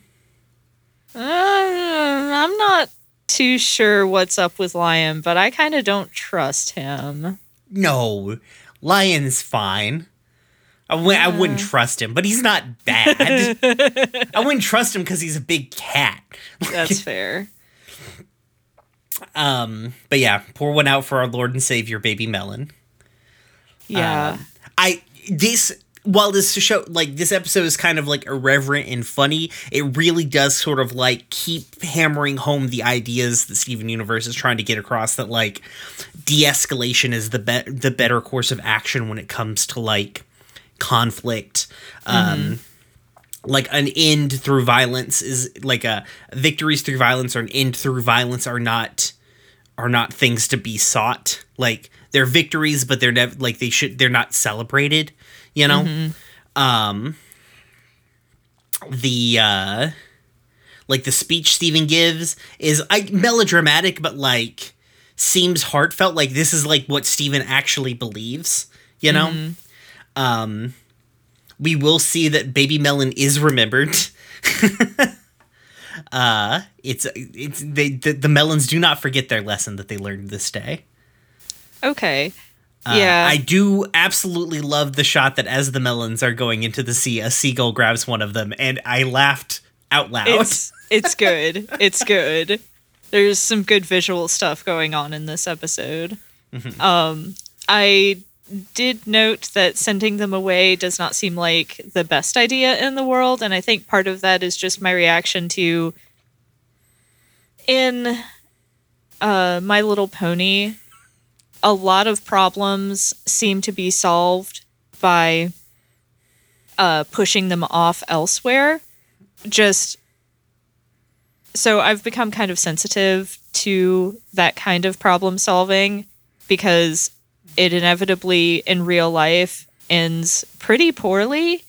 Uh, I'm not too sure what's up with Lion, but I kind of don't trust him. No, Lion's fine. I, w- yeah. I wouldn't trust him, but he's not bad. I wouldn't trust him because he's a big cat. That's fair. Um, But yeah, pour one out for our Lord and Savior, Baby Melon. Yeah, um, I this while this show, like, this episode is kind of, like, irreverent and funny, it really does sort of, like, keep hammering home the ideas that Steven Universe is trying to get across, that, like, de-escalation is the be- the better course of action when it comes to, like, conflict. Mm-hmm. Um, like, an end through violence is, like, a victories through violence or an end through violence are not... are not things to be sought. Like, they're victories, but they're never, like, they should, they're not celebrated, you know? Mm-hmm. Um, the, uh, like, the speech Steven gives is I, melodramatic, but, like, seems heartfelt. Like, this is, like, what Steven actually believes, you know? Mm-hmm. Um, we will see that Baby Melon is remembered. Uh, it's, it's, they, the, the melons do not forget their lesson that they learned this day. Okay. Uh, yeah. I do absolutely love the shot that as the melons are going into the sea, a seagull grabs one of them, and I laughed out loud. It's, it's good. It's good. There's some good visual stuff going on in this episode. Mm-hmm. Um, I did note that sending them away does not seem like the best idea in the world, and I think part of that is just my reaction to in uh, My Little Pony, a lot of problems seem to be solved by uh, pushing them off elsewhere. Just so I've become kind of sensitive to that kind of problem solving, because it inevitably, in real life, ends pretty poorly.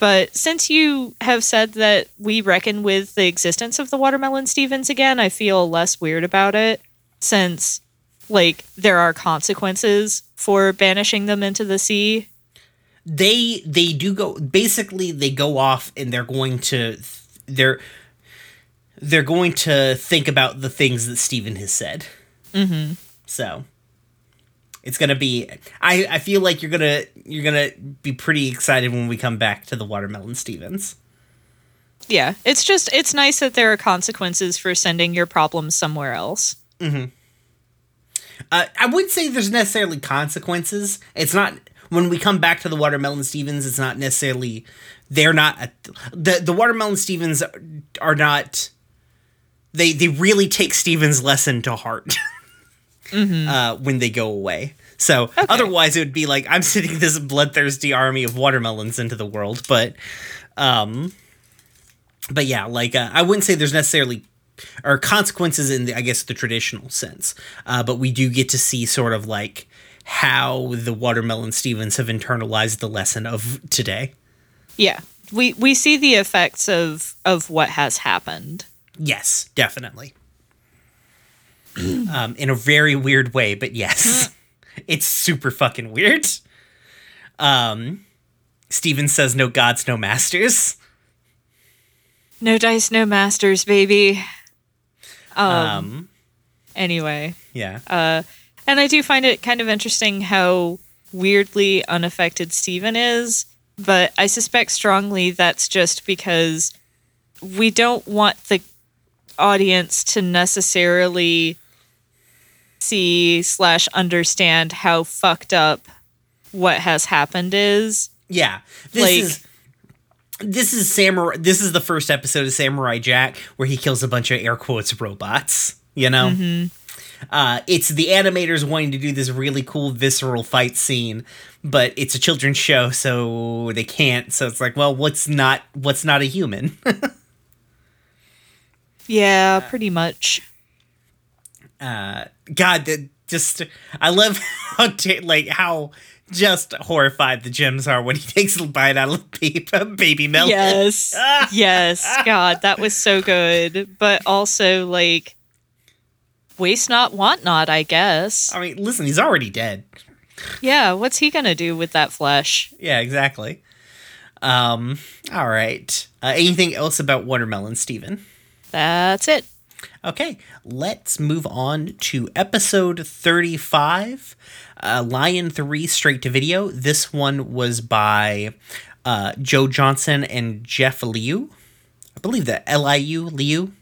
But since you have said that we reckon with the existence of the Watermelon Stevens again, I feel less weird about it, since, like, there are consequences for banishing them into the sea. They they do go... Basically, they go off and they're going to... They're, they're going to think about the things that Steven has said. Mm-hmm. So... It's gonna be. I, I feel like you're gonna you're gonna be pretty excited when we come back to the Watermelon Stevens. Yeah, it's just it's nice that there are consequences for sending your problems somewhere else. Mm-hmm. Uh, I wouldn't say there's necessarily consequences. It's not when we come back to the Watermelon Stevens. It's not necessarily they're not a, the the Watermelon Stevens are not. They they really take Steven's lesson to heart. Mm-hmm. Uh, when they go away. So okay. Otherwise it would be like I'm sending this bloodthirsty army of watermelons into the world, but um but yeah, like uh, I wouldn't say there's necessarily or consequences in the, I guess, the traditional sense, uh, but we do get to see sort of like how the Watermelon Stevens have internalized the lesson of today. Yeah, we we see the effects of of what has happened. Yes, definitely. Um, in a very weird way, but yes, it's super fucking weird. Um, Steven says, "No gods, no masters. No dice, no masters, baby." Um. um anyway, yeah. Uh, and I do find it kind of interesting how weirdly unaffected Steven is, but I suspect strongly that's just because we don't want the audience to necessarily see slash understand how fucked up what has happened is. Yeah, this like, is this is samurai. This is the first episode of Samurai Jack where he kills a bunch of air quotes robots. You know, mm-hmm. uh, it's the animators wanting to do this really cool visceral fight scene, but it's a children's show, so they can't. So it's like, well, what's not what's not a human? Yeah, pretty much. Uh, God, just I love how t- like how just horrified the gems are when he takes a bite out of the Baby Melon. Yes, yes, God, that was so good. But also, like, waste not, want not. I guess. I mean, listen, he's already dead. Yeah, what's he gonna do with that flesh? Yeah, exactly. Um, all right. Uh, anything else about Watermelon Steven? That's it. Okay, let's move on to episode thirty-five, uh, Lion three, Straight to Video. This one was by uh, Joe Johnson and Jeff Liu. I believe that L I U, Liu?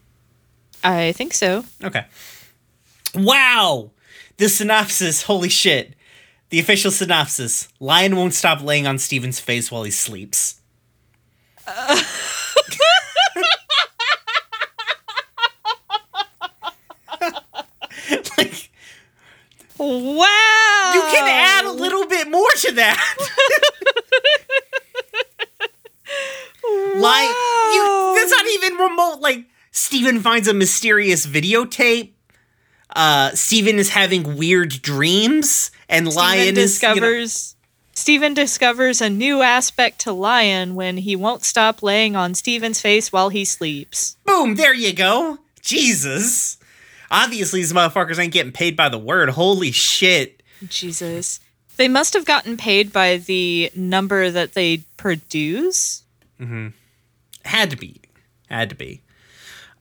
I think so. Okay. Wow! The synopsis, holy shit. The official synopsis. Lion won't stop laying on Steven's face while he sleeps. Uh. Like, wow. You can add a little bit more to that. Wow. Like, you, that's not even remote. Like, Steven finds a mysterious videotape. Uh, Steven is having weird dreams, and Steven Lion discovers, is, you know, Steven discovers a new aspect to Lion when he won't stop laying on Steven's face while he sleeps. Boom, there you go. Jesus. Obviously, these motherfuckers ain't getting paid by the word. Holy shit. Jesus. They must have gotten paid by the number that they produce. Mm-hmm. Had to be. Had to be.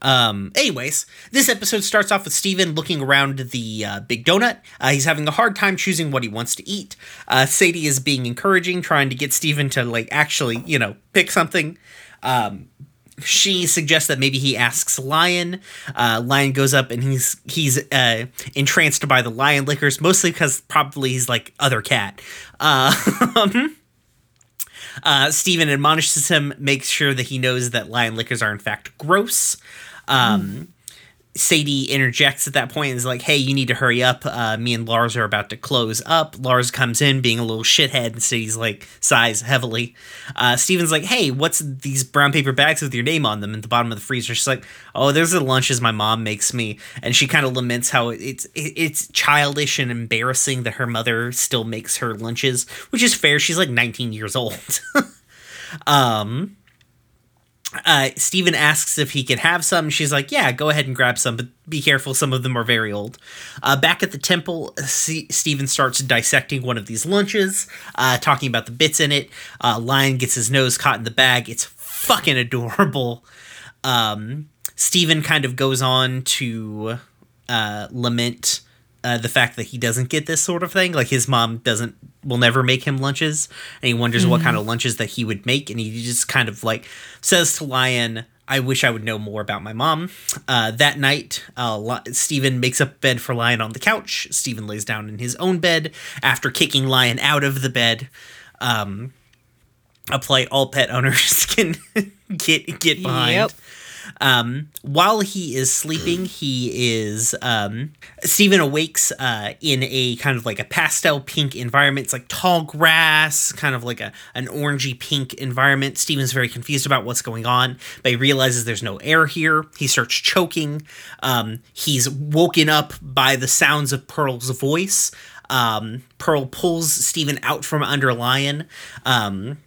Um, anyways, this episode starts off with Steven looking around the uh, Big Donut. Uh, he's having a hard time choosing what he wants to eat. Uh, Sadie is being encouraging, trying to get Steven to, like, actually, you know, pick something. Um, she suggests that maybe he asks Lion. Uh, Lion goes up and he's he's uh, entranced by the lion lickers, mostly because probably he's, like, other cat. Uh, uh, Steven admonishes him, makes sure that he knows that lion lickers are, in fact, gross. Um, Sadie interjects at that point and is like, hey, you need to hurry up. Uh, me and Lars are about to close up. Lars comes in being a little shithead, and Sadie's like, sighs heavily. Uh, Steven's like, hey, what's these brown paper bags with your name on them at the bottom of the freezer? She's like, oh, there's the lunches my mom makes me. And she kind of laments how it's, it's childish and embarrassing that her mother still makes her lunches, which is fair. She's like nineteen years old. um... Uh, Steven asks if he could have some. She's like, yeah, go ahead and grab some, but be careful. Some of them are very old. Uh, back at the temple, C- Steven starts dissecting one of these lunches, uh, talking about the bits in it. Uh, Lion gets his nose caught in the bag. It's fucking adorable. Um, Steven kind of goes on to uh, lament uh, the fact that he doesn't get this sort of thing. Like, his mom doesn't, will never make him lunches, and he wonders mm-hmm. what kind of lunches that he would make, and he just kind of, like, says to Lion, I wish I would know more about my mom. Uh, that night, uh, Li- Steven makes up bed for Lion on the couch. Steven lays down in his own bed after kicking Lion out of the bed. Um, a plight all pet owners can get get behind. Yep. Um, while he is sleeping, he is, um, Steven awakes, uh, in a kind of like a pastel pink environment. It's like tall grass, kind of like a, an orangey pink environment. Steven's very confused about what's going on, but he realizes there's no air here. He starts choking. Um, he's woken up by the sounds of Pearl's voice. Um, Pearl pulls Steven out from under Lion. Um,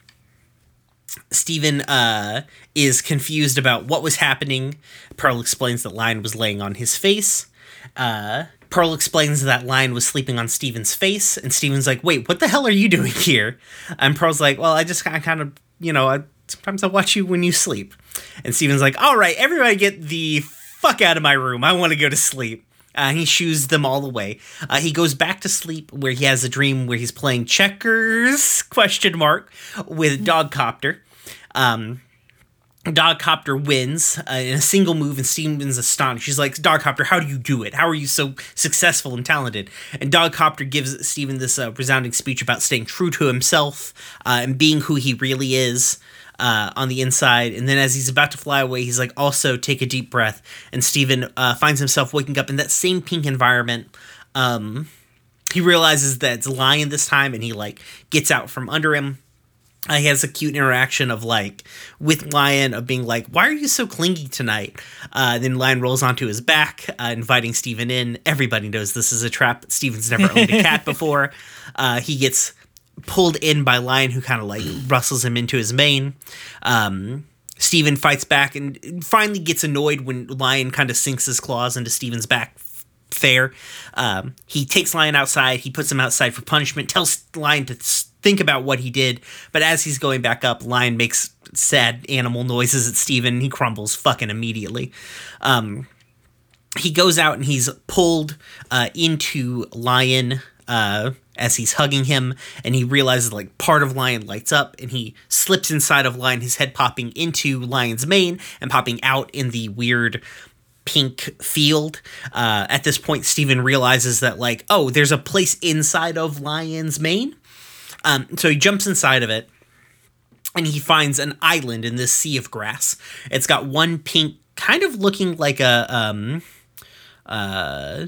Steven uh, is confused about what was happening. Pearl explains that Lion was laying on his face. Uh, Pearl explains that Lion was sleeping on Steven's face, and Steven's like, wait, what the hell are you doing here? And Pearl's like, well, I just I kind of, you know, I, sometimes I watch you when you sleep. And Steven's like, all right, everybody get the fuck out of my room. I want to go to sleep. Uh, he shoos them all away. Uh, he goes back to sleep where he has a dream where he's playing checkers, question mark, with Dogcopter. Um, Dogcopter wins uh, in a single move, and Steven's astonished. She's like, Dogcopter, how do you do it? How are you so successful and talented? And Dogcopter gives Steven this uh, resounding speech about staying true to himself uh, and being who he really is. Uh, on the inside, and then as he's about to fly away, he's like, also take a deep breath, and Steven uh, finds himself waking up in that same pink environment. Um, he realizes that it's Lion this time, and he, like, gets out from under him. Uh, he has a cute interaction of, like, with Lion, of being like, why are you so clingy tonight? Uh, then Lion rolls onto his back, uh, inviting Steven in. Everybody knows this is a trap. Steven's never owned a cat before. Uh, he gets pulled in by Lion, who kind of like rustles him into his mane. Um, Steven fights back and finally gets annoyed when Lion kind of sinks his claws into Steven's back fair. Um, he takes Lion outside. He puts him outside for punishment, tells Lion to think about what he did. But as he's going back up, Lion makes sad animal noises at Steven. He crumbles fucking immediately. Um, he goes out and he's pulled uh, into Lion uh, as he's hugging him, and he realizes, like, part of Lion lights up, and he slips inside of Lion, his head popping into Lion's mane and popping out in the weird pink field. Uh, at this point, Steven realizes that, like, oh, there's a place inside of Lion's mane. Um, so he jumps inside of it, and he finds an island in this sea of grass. It's got one pink, kind of looking like a, um, uh,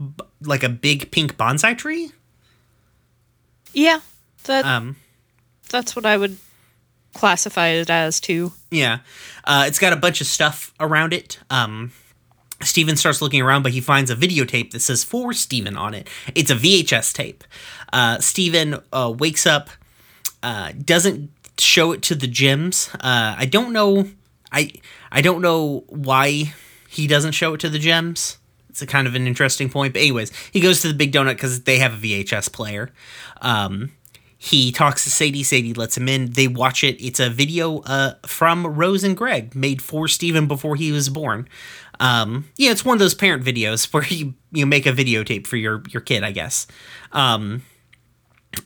b- like a big pink bonsai tree. Yeah, that um, that's what I would classify it as too. Yeah, uh, it's got a bunch of stuff around it. Um, Steven starts looking around, but he finds a videotape that says for Steven on it. It's a V H S tape. Uh, Steven uh, wakes up, uh, doesn't show it to the gyms. Uh, I don't know. I I don't know why he doesn't show it to the gyms. It's a kind of an interesting point. But anyways, he goes to the Big Donut because they have a V H S player. Um, he talks to Sadie. Sadie lets him in. They watch it. It's a video uh, from Rose and Greg made for Steven before he was born. Um, yeah, it's one of those parent videos where you, you make a videotape for your, your kid, I guess. Um,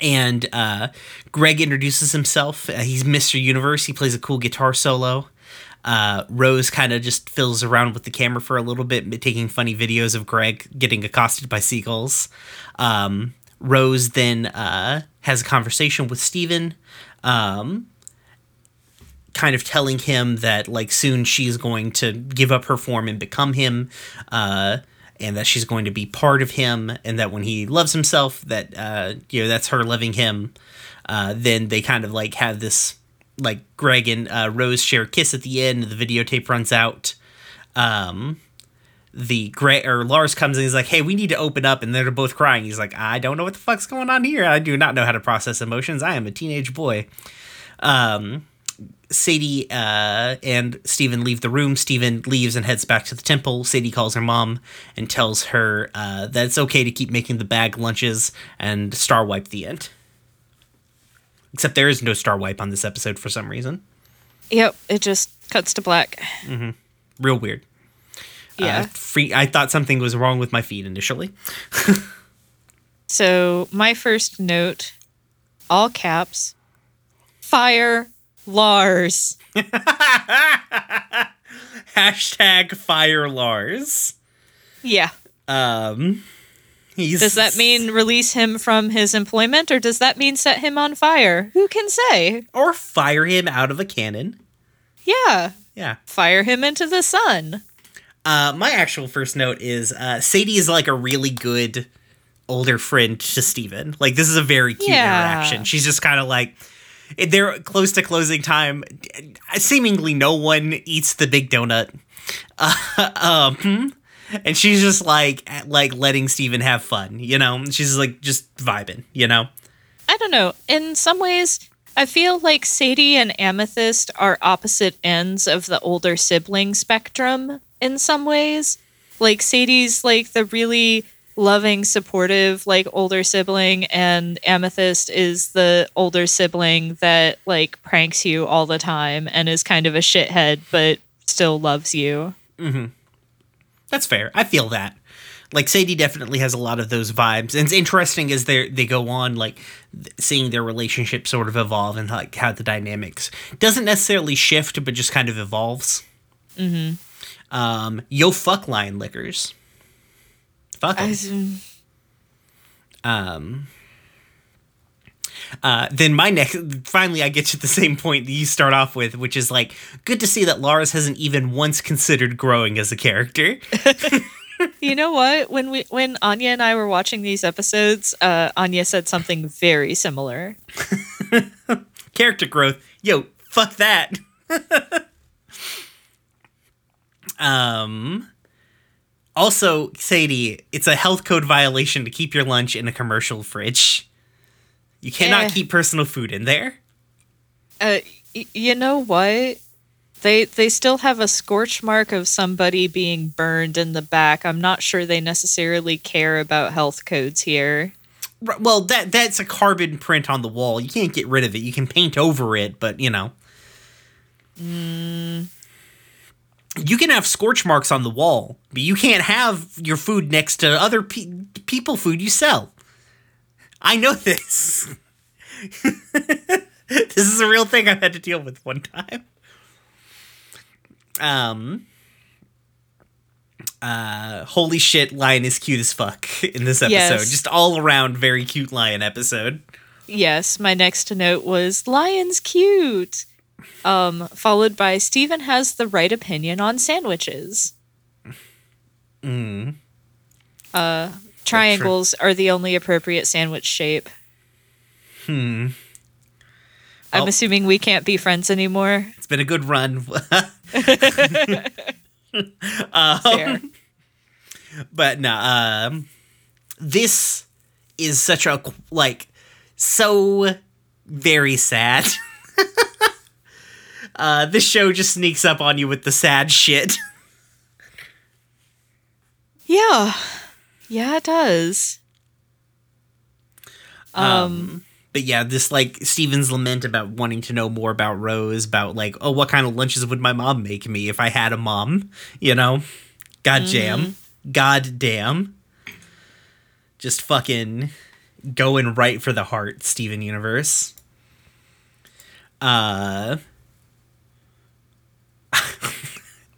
and uh, Greg introduces himself. Uh, he's Mister Universe. He plays a cool guitar solo. Uh, Rose kind of just fiddles around with the camera for a little bit, taking funny videos of Greg getting accosted by seagulls. Um, Rose then uh, has a conversation with Steven, um, kind of telling him that, like, soon she's going to give up her form and become him, uh, and that she's going to be part of him, and that when he loves himself, that, uh, you know, that's her loving him. Uh, then they kind of, like, have this... like Greg and uh, Rose share a kiss at the end. The videotape runs out. Um, the Greg or Lars comes in. He's like, "Hey, we need to open up," and they're both crying. He's like, "I don't know what the fuck's going on here. I do not know how to process emotions. I am a teenage boy." Um, Sadie uh, and Steven leave the room. Steven leaves and heads back to the temple. Sadie calls her mom and tells her uh, that it's okay to keep making the bag lunches and star wipe the end. Except there is no star wipe on this episode for some reason. Yep, it just cuts to black. Mm-hmm. Real weird. Yeah. Uh, free, I thought something was wrong with my feed initially. So, my first note, all caps, fire Lars. Hashtag fire Lars. Yeah. Um... He's... Does that mean release him from his employment, or does that mean set him on fire? Who can say? Or fire him out of a cannon. Yeah. Yeah. Fire him into the sun. Uh, my actual first note is uh, Sadie is like a really good older friend to Steven. Like, this is a very cute yeah. interaction. She's just kind of like, they're close to closing time. Seemingly no one eats the Big Donut. Uh, um... And she's just, like, like letting Steven have fun, you know? She's, like, just vibing, you know? I don't know. In some ways, I feel like Sadie and Amethyst are opposite ends of the older sibling spectrum in some ways. Like, Sadie's, like, the really loving, supportive, like, older sibling, and Amethyst is the older sibling that, like, pranks you all the time and is kind of a shithead but still loves you. Mm-hmm. That's fair. I feel that. Like, Sadie definitely has a lot of those vibes. And it's interesting as they they go on, like, th- seeing their relationship sort of evolve and, like, how the dynamics doesn't necessarily shift, but just kind of evolves. Mm-hmm. Um, yo, fuck Lion Lickers. Fuck them. Um... Uh, then my next, finally I get to the same point that you start off with, which is like, good to see that Lars hasn't even once considered growing as a character. You know what? When we, when Anya and I were watching these episodes, uh, Anya said something very similar. Character growth. Yo, fuck that. um... Also, Sadie, it's a health code violation to keep your lunch in a commercial fridge. You cannot yeah. keep personal food in there. Uh, y- you know what? They they still have a scorch mark of somebody being burned in the back. I'm not sure they necessarily care about health codes here. Right, well, that that's a carbon print on the wall. You can't get rid of it. You can paint over it, but, you know. Mm. You can have scorch marks on the wall, but you can't have your food next to other pe- people food you sell. I know this. This is a real thing I've had to deal with one time. Um, uh, holy shit, Lion is cute as fuck in this episode. Yes. Just all around very cute Lion episode. Yes, my next note was, Lion's cute! Um, followed by, Steven has the right opinion on sandwiches. Mm. Uh, triangles are the only appropriate sandwich shape. Hmm. I'm oh. assuming we can't be friends anymore. It's been a good run. um, Fair. But no, um, this is such a, like, so very sad. uh, this show just sneaks up on you with the sad shit. Yeah. Yeah, it does. Um... um But yeah, this, like, Steven's lament about wanting to know more about Rose, about, like, oh, what kind of lunches would my mom make me if I had a mom? You know? God jam. Mm-hmm. God damn. Just fucking going right for the heart, Steven Universe. Uh...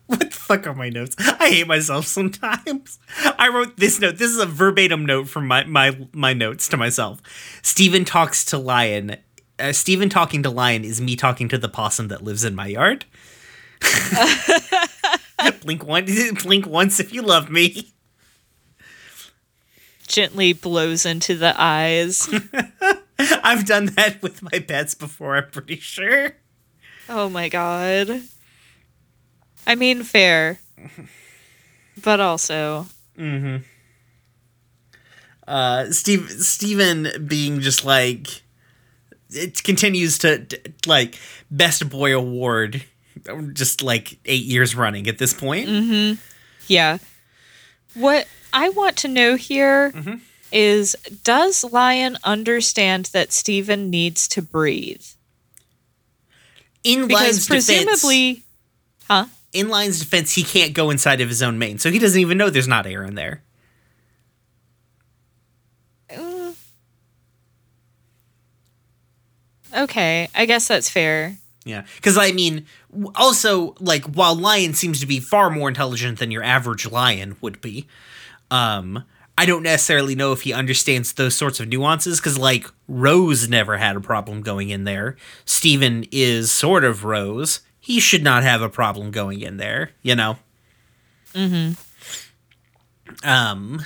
What the fuck are my notes? I hate myself sometimes. I wrote this note. This is a verbatim note from my my, my notes to myself. Steven talks to Lion. Uh, Steven talking to Lion is me talking to the possum that lives in my yard. blink, one, blink once if you love me. Gently blows into the eyes. I've done that with my pets before, I'm pretty sure. Oh my god. I mean, fair, but also. Mm-hmm. Uh, Steve, Steven being just like, it continues to, to, like, best boy award, just like eight years running at this point. Mm-hmm. Yeah. What I want to know here mm-hmm. is, does Lion understand that Steven needs to breathe? In Lion's presumably, defense, huh? In Lion's defense, he can't go inside of his own mane, so he doesn't even know there's not air in there. Uh, okay, I guess that's fair. Yeah, because, I mean, also, like, while Lion seems to be far more intelligent than your average lion would be, um, I don't necessarily know if he understands those sorts of nuances, because, like, Rose never had a problem going in there. Steven is sort of Rose. He should not have a problem going in there, you know? Mm-hmm. Um,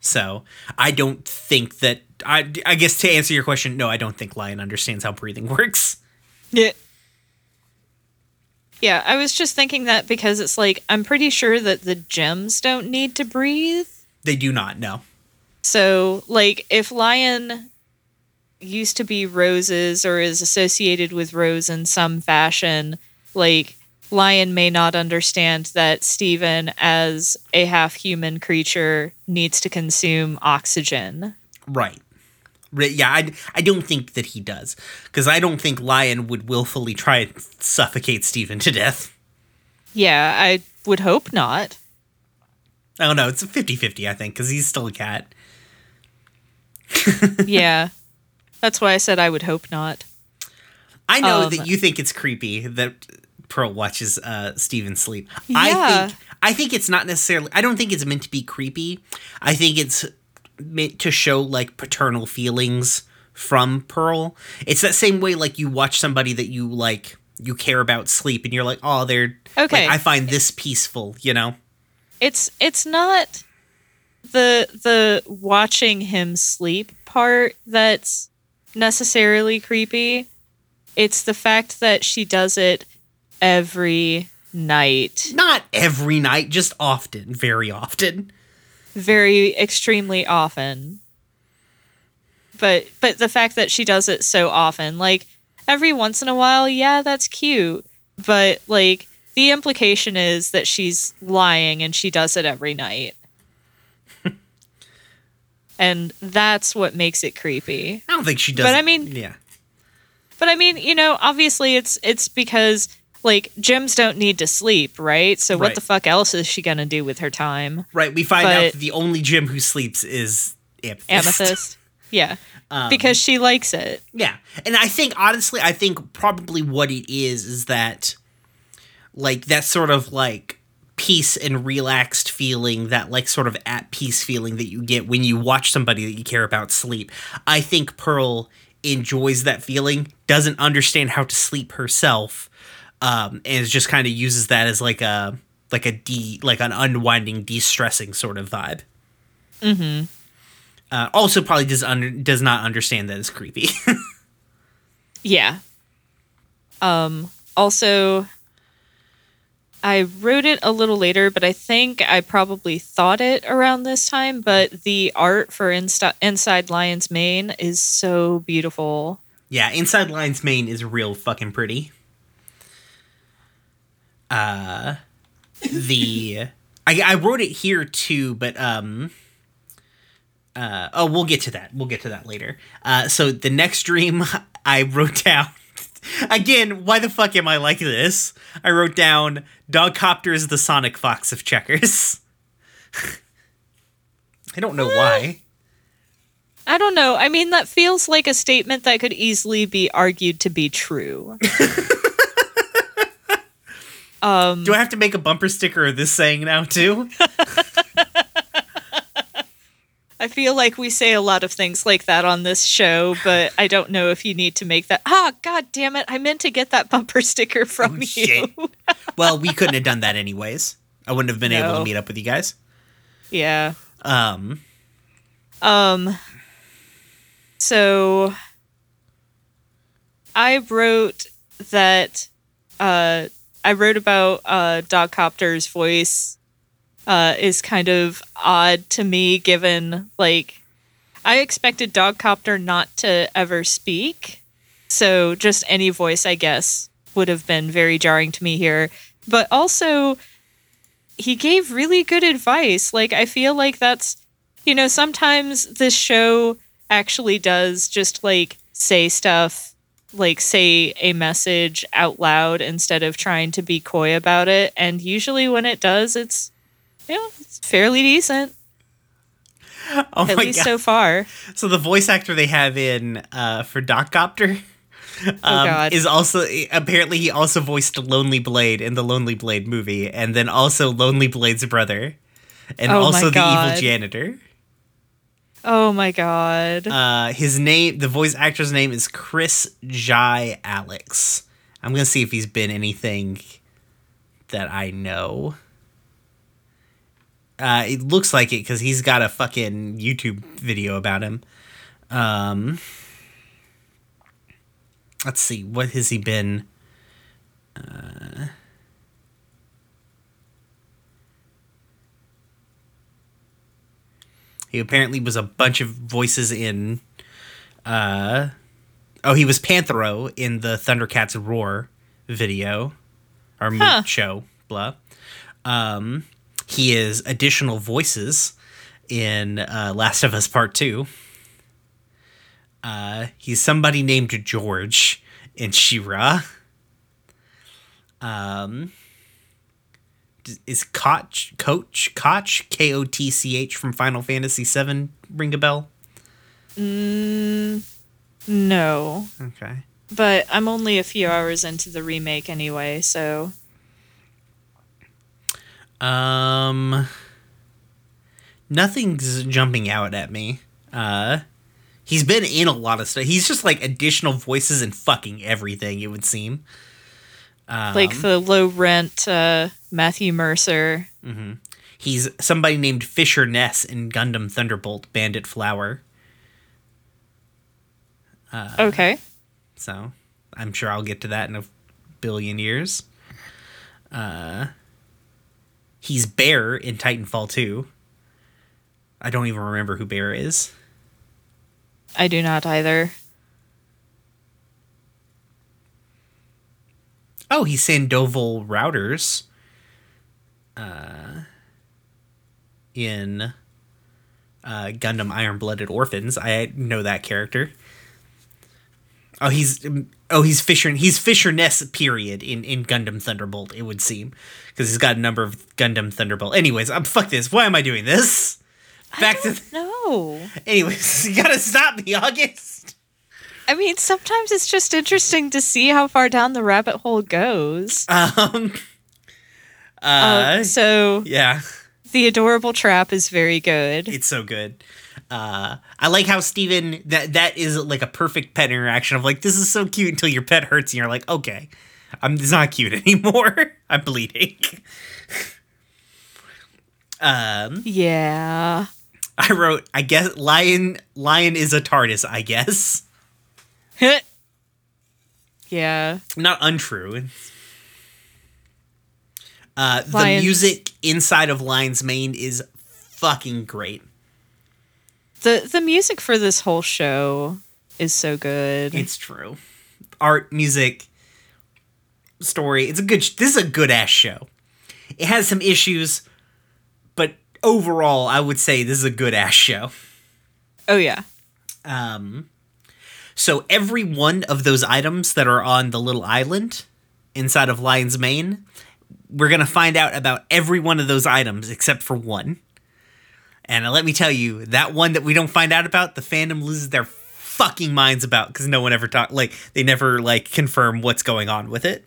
so, I don't think that... I, I guess to answer your question, no, I don't think Lion understands how breathing works. Yeah. Yeah, I was just thinking that because it's like, I'm pretty sure that the gems don't need to breathe. They do not, no. So, like, if Lion used to be Rose's or is associated with Rose in some fashion... Like, Lion may not understand that Steven, as a half-human creature, needs to consume oxygen. Right. Yeah, I, I don't think that he does. Because I don't think Lion would willfully try and suffocate Steven to death. Yeah, I would hope not. Oh, no, it's a fifty-fifty, I think, because he's still a cat. Yeah. That's why I said I would hope not. I know um, that you think it's creepy that Pearl watches uh, Steven sleep. Yeah. I think I think it's not necessarily... I don't think it's meant to be creepy. I think it's meant to show, like, paternal feelings from Pearl. It's that same way, like, you watch somebody that you, like, you care about sleep, and you're like, oh, they're... Okay. Like, I find this peaceful, you know? It's it's not the the watching him sleep part that's necessarily creepy. It's the fact that she does it every night. Not every night, just often. Very often. Very extremely often. But but the fact that she does it so often, like, every once in a while, yeah, that's cute. But, like, the implication is that she's lying and she does it every night. And that's what makes it creepy. I don't think she does. But, I mean... yeah. But I mean, you know, obviously it's it's because, like, gems don't need to sleep, right? So what right. the fuck else is she gonna do with her time? Right, we find but out that the only gem who sleeps is Amethyst. Amethyst, yeah. Um, because she likes it. Yeah, and I think, honestly, I think probably what it is is that, like, that sort of, like, peace and relaxed feeling, that like sort of at peace feeling that you get when you watch somebody that you care about sleep. I think Pearl enjoys that feeling, doesn't understand how to sleep herself, um, and just kind of uses that as like a like a de like an unwinding, de-stressing sort of vibe. Mm-hmm. Uh, also, probably does under does not understand that it's creepy. Yeah. Um. Also, I wrote it a little later, but I think I probably thought it around this time. But the art for Insta- Inside Lion's Mane is so beautiful. Yeah, Inside Lion's Mane is real fucking pretty. Uh, the I I wrote it here too, but um. Uh, oh, we'll get to that. We'll get to that later. Uh, so the next dream I wrote down, again, why the fuck am I like this? I wrote down Dogcopter is the Sonic Fox of Checkers. I don't know why. I don't know. I mean, that feels like a statement that could easily be argued to be true. um, Do I have to make a bumper sticker of this saying now too? I feel like we say a lot of things like that on this show, but I don't know if you need to make that. Ah, God damn it. I meant to get that bumper sticker from oh, shit. you. Well, we couldn't have done that anyways. I wouldn't have been no. able to meet up with you guys. Yeah. Um. Um. So I wrote that, uh, I wrote about uh, Dogcopter's voice. Uh, is kind of odd to me, given, like, I expected Dogcopter not to ever speak. So just any voice, I guess, would have been very jarring to me here. But also, he gave really good advice. Like, I feel like that's, you know, sometimes this show actually does just, like, say stuff, like, say a message out loud instead of trying to be coy about it. And usually when it does, it's Yeah, it's fairly decent. Oh my God. At least so far. So the voice actor they have in uh, for Dogcopter um, oh is also, apparently he also voiced Lonely Blade in the Lonely Blade movie, and then also Lonely Blade's brother, and oh also the evil janitor. Oh my God. Uh, his name, the voice actor's name is Chris Jai Alex. I'm going to see if he's been anything that I know. Uh, it looks like it because he's got a fucking YouTube video about him. Um, let's see. What has he been? Uh, he apparently was a bunch of voices in... Uh, oh, he was Panthero in the Thundercats Roar video. Or huh. show. Blah. Um... He is additional voices in uh, Last of Us Part Two. Uh, he's somebody named George in She-Ra. Um, is Koch Coach Koch K O T C H from Final Fantasy seven ring a bell? Mm, no. Okay. But I'm only a few hours into the remake anyway, so. Um, nothing's jumping out at me. Uh, he's been in a lot of stuff. He's just like additional voices in fucking everything, it would seem. Um, like the low rent, uh, Matthew Mercer. Mm-hmm. He's somebody named Fisher Ness in Gundam Thunderbolt Bandit Flower. Uh, okay. So I'm sure I'll get to that in a billion years. Uh, He's Bear in Titanfall two. I don't even remember who Bear is. I do not either. Oh, he's Sandoval Routers. Uh, in uh, Gundam Iron-Blooded Orphans. I know that character. Oh, he's oh he's Fisher he's Fisher Ness period in, in Gundam Thunderbolt, it would seem, because he's got a number of Gundam Thunderbolt. Anyways, I'm fuck this. Why am I doing this? Back I don't to no. Anyways, you gotta stop me, August. I mean, sometimes it's just interesting to see how far down the rabbit hole goes. Um, Uh, um, so yeah, the adorable trap is very good. It's so good. Uh, I like how Steven, that, that is like a perfect pet interaction of like, this is so cute until your pet hurts and you're like, okay, I'm, it's not cute anymore. I'm bleeding. um, yeah. I wrote, I guess, Lion, Lion is a TARDIS, I guess. Yeah. Not untrue. Uh, the music inside of Lion's Mane is fucking great. The the music for this whole show is so good. It's true. Art, music, story. It's a good, sh- this is a good ass show. It has some issues, but overall, I would say this is a good ass show. Oh yeah. Um, so every one of those items that are on the little island inside of Lion's Mane, we're going to find out about every one of those items except for one. And let me tell you, that one that we don't find out about, the fandom loses their fucking minds about because no one ever talk. Like, they never, like, confirm what's going on with it.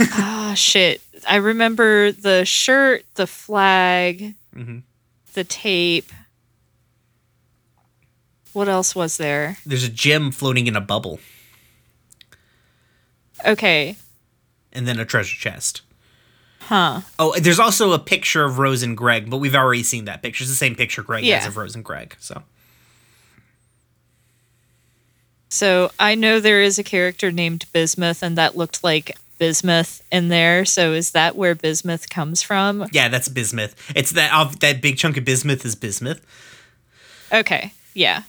Ah, oh, shit. I remember the shirt, the flag, mm-hmm. the tape. What else was there? There's a gem floating in a bubble. Okay. And then a treasure chest. Huh. Oh, there's also a picture of Rose and Greg, but we've already seen that picture. It's the same picture Greg yeah. has of Rose and Greg, so. So, I know there is a character named Bismuth, and that looked like bismuth in there, so is that where bismuth comes from? Yeah, that's bismuth. It's that, that big chunk of bismuth is bismuth. Okay, yeah.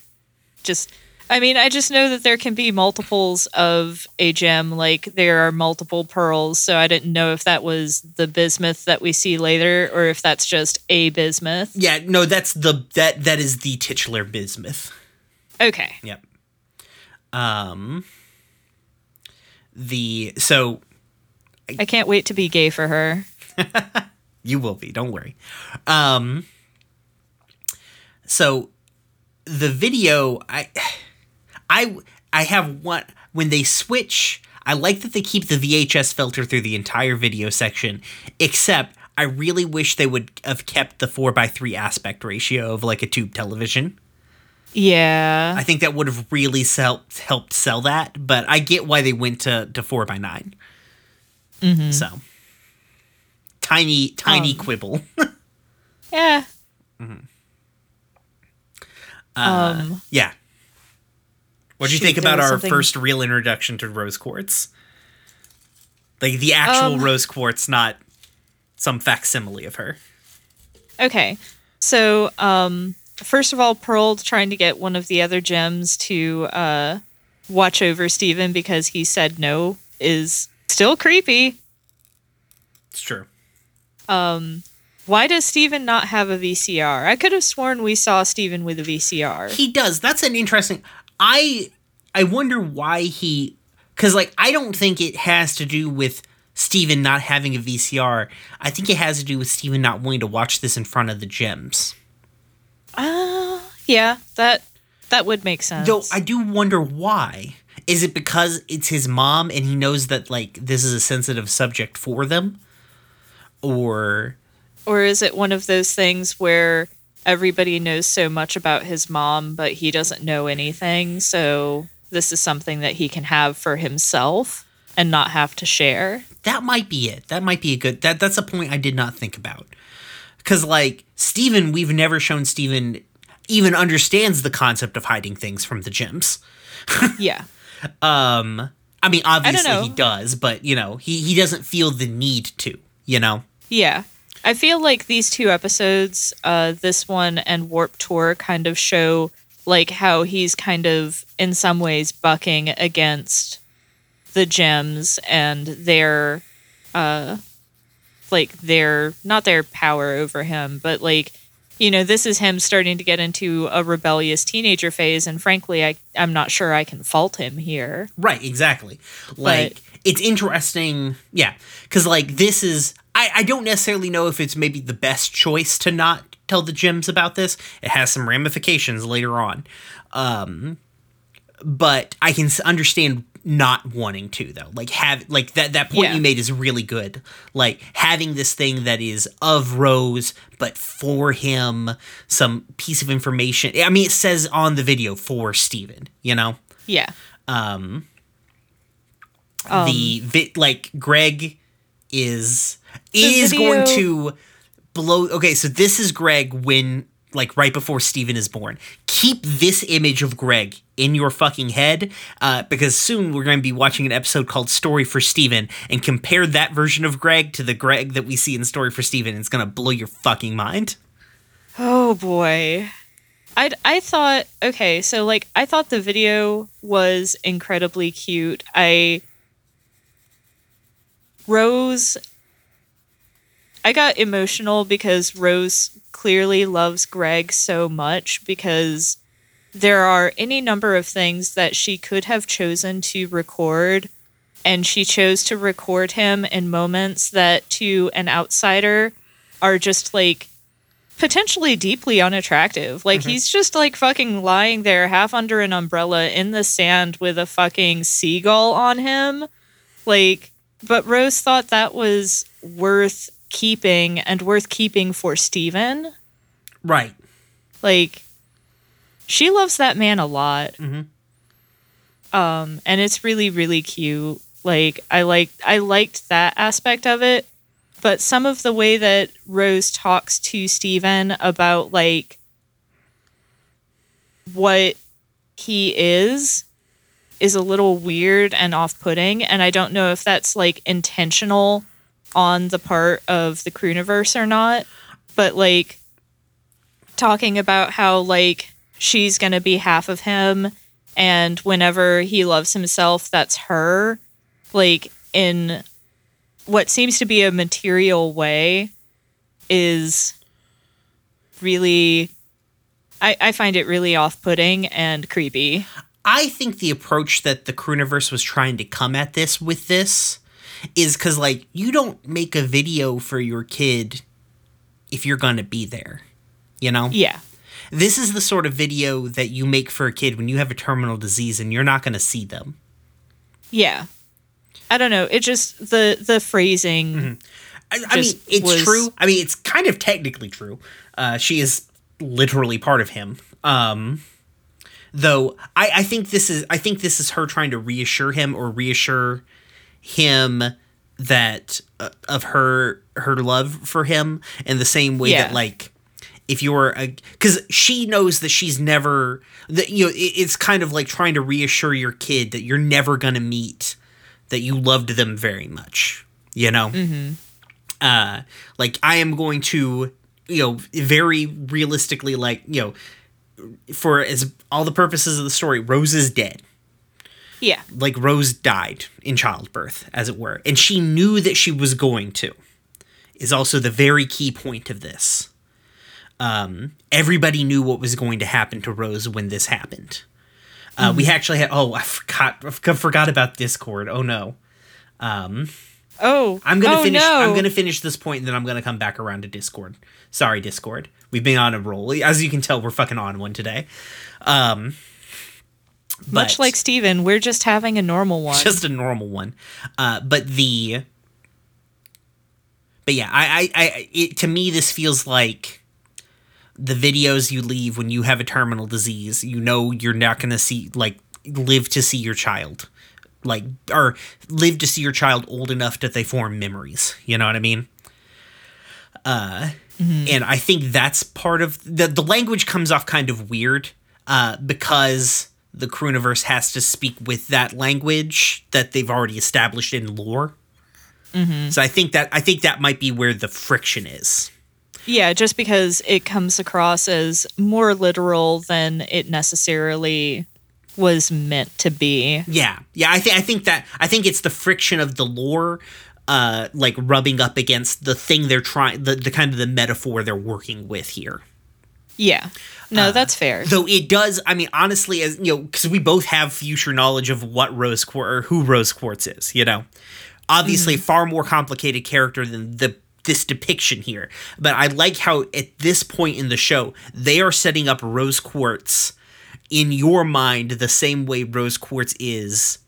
Just... I mean, I just know that there can be multiples of a gem, like there are multiple pearls, so I didn't know if that was the bismuth that we see later or if that's just a bismuth. Yeah, no, that's the that that is the titular bismuth. Okay. Yep. Um the so I, I can't wait to be gay for her. You will be, don't worry. Um so the video I I I have one when they switch. I like that they keep the V H S filter through the entire video section, except I really wish they would have kept the four by three aspect ratio of like a tube television. Yeah. I think that would have really sell, helped sell that, but I get why they went to, to four by nine. Mm-hmm. So. Tiny, tiny um, quibble. Yeah. Mm-hmm. Uh, um, yeah. What do you think about our something... first real introduction to rose quartz? Like the actual um, rose quartz, not some facsimile of her. Okay. So, um, first of all, Pearl trying to get one of the other gems to uh, watch over Steven because he said no is still creepy. It's true. Um, why does Steven not have a V C R? I could have sworn we saw Steven with a V C R. He does. That's an interesting... I I wonder why he, because like I don't think it has to do with Steven not having a V C R. I think it has to do with Steven not wanting to watch this in front of the gems. Uh, yeah, that that would make sense. Though I do wonder why. Is it because it's his mom and he knows that like this is a sensitive subject for them, or or is it one of those things where everybody knows so much about his mom, but he doesn't know anything. So this is something that he can have for himself and not have to share. That might be it. That might be a good, that that's a point I did not think about. Cause like Steven, we've never shown Steven even understands the concept of hiding things from the gems. Yeah. Um, I mean, obviously I he does, but you know, he, he doesn't feel the need to, you know? Yeah. I feel like these two episodes, uh, this one and Warp Tour, kind of show like how he's kind of in some ways bucking against the gems and their, uh, like their not their power over him, but like you know this is him starting to get into a rebellious teenager phase, and frankly, I I'm not sure I can fault him here. Right? Exactly. Like but, it's interesting, yeah, because like this is. I don't necessarily know if it's maybe the best choice to not tell the gems about this. It has some ramifications later on. Um, but I can understand not wanting to, though. Like, have like that that point yeah. you made is really good. Like, having this thing that is of Rose but for him, some piece of information. I mean, it says on the video for Steven, you know? Yeah. Um, um the vi- like Greg is is video. going to blow. Okay, so this is Greg when, like, right before Steven is born. Keep this image of Greg in your fucking head, uh, because soon we're going to be watching an episode called Story for Steven, and compare that version of Greg to the Greg that we see in Story for Steven, and it's going to blow your fucking mind. Oh, boy. I I thought, okay, so, like, I thought the video was incredibly cute. I... Rose... I got emotional because Rose clearly loves Greg so much, because there are any number of things that she could have chosen to record, and she chose to record him in moments that to an outsider are just, like, potentially deeply unattractive. Like, mm-hmm. he's just, like, fucking lying there half under an umbrella in the sand with a fucking seagull on him. Like, but Rose thought that was worth keeping, and worth keeping for Steven. Right. Like, she loves that man a lot. Mm-hmm. Um, and it's really, really cute. Like, I like, I liked that aspect of it, but some of the way that Rose talks to Steven about, like, what he is, is a little weird and off-putting, and I don't know if that's, like, intentional on the part of the Crooniverse or not, but, like, talking about how, like, she's going to be half of him, and whenever he loves himself, that's her, like, in what seems to be a material way, is really, I, I find it really off-putting and creepy. I think the approach that the Crooniverse was trying to come at this with this is because, like, you don't make a video for your kid if you're going to be there, you know? Yeah. This is the sort of video that you make for a kid when you have a terminal disease and you're not going to see them. Yeah. I don't know. It just, the, the phrasing. Mm-hmm. I, I mean, it's was... true. I mean, it's kind of technically true. Uh, she is literally part of him. Um, though I, I think this is, I think this is her trying to reassure him or reassure him that uh, of her, her love for him in the same way yeah. that, like, if you're a, because she knows that she's never, that, you know, it, it's kind of like trying to reassure your kid that you're never going to meet, that you loved them very much, you know? Mm-hmm. Uh, like, I am going to, you know, very realistically, like, you know, for as all the purposes of the story, Rose is dead. Yeah. Like, Rose died in childbirth, as it were. And she knew that she was going to, is also the very key point of this. Um, everybody knew what was going to happen to Rose when this happened. Uh, mm-hmm. We actually had, oh, I forgot, I forgot about Discord. Oh no. Um, oh, I'm going to oh, finish, no. I'm going to finish this point, and then I'm going to come back around to Discord. Sorry, Discord. We've been on a roll. As you can tell, we're fucking on one today. Um, But, much like Steven, we're just having a normal one. Just a normal one. Uh, but the, but yeah, I, I, I it, to me, this feels like the videos you leave when you have a terminal disease. You know, you're not going to see, like, live to see your child, like, or live to see your child old enough that they form memories. You know what I mean? Uh, mm-hmm. And I think that's part of the, the language comes off kind of weird, uh, because the Crooniverse has to speak with that language that they've already established in lore. Mm-hmm. So I think that I think that might be where the friction is. Yeah, just because it comes across as more literal than it necessarily was meant to be. Yeah, yeah. I think I think that I think it's the friction of the lore, uh, like rubbing up against the thing they're trying, the, the kind of the metaphor they're working with here. Yeah. No, uh, that's fair. Though it does, I mean, honestly, as you know, because we both have future knowledge of what Rose Quartz, or who Rose Quartz is, you know. Obviously, mm-hmm. far more complicated character than the this depiction here. But I like how at this point in the show, they are setting up Rose Quartz in your mind the same way Rose Quartz is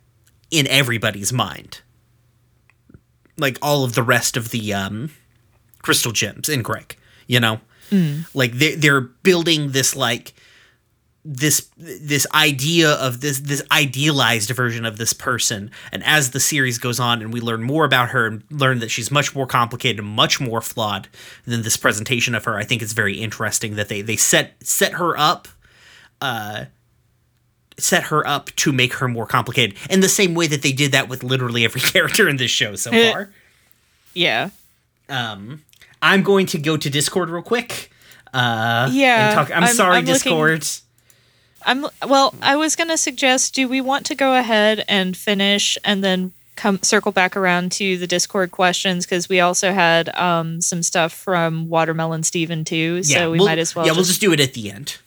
in everybody's mind. Like all of the rest of the um, crystal gems in Greg, you know, mm. like they're, they're building this, like this, this idea of this, this idealized version of this person. And as the series goes on and we learn more about her and learn that she's much more complicated and much more flawed than this presentation of her, I think it's very interesting that they, they set, set her up, uh, set her up to make her more complicated in the same way that they did that with literally every character in this show so uh, far. Yeah. Um, I'm going to go to Discord real quick. Uh, yeah. And talk. I'm, I'm sorry, I'm Discord. Looking, I'm well, I was going to suggest, do we want to go ahead and finish and then come circle back around to the Discord questions? Cause we also had, um, some stuff from Watermelon Steven too. So yeah, we we'll, might as well. Yeah. Just, we'll just do it at the end.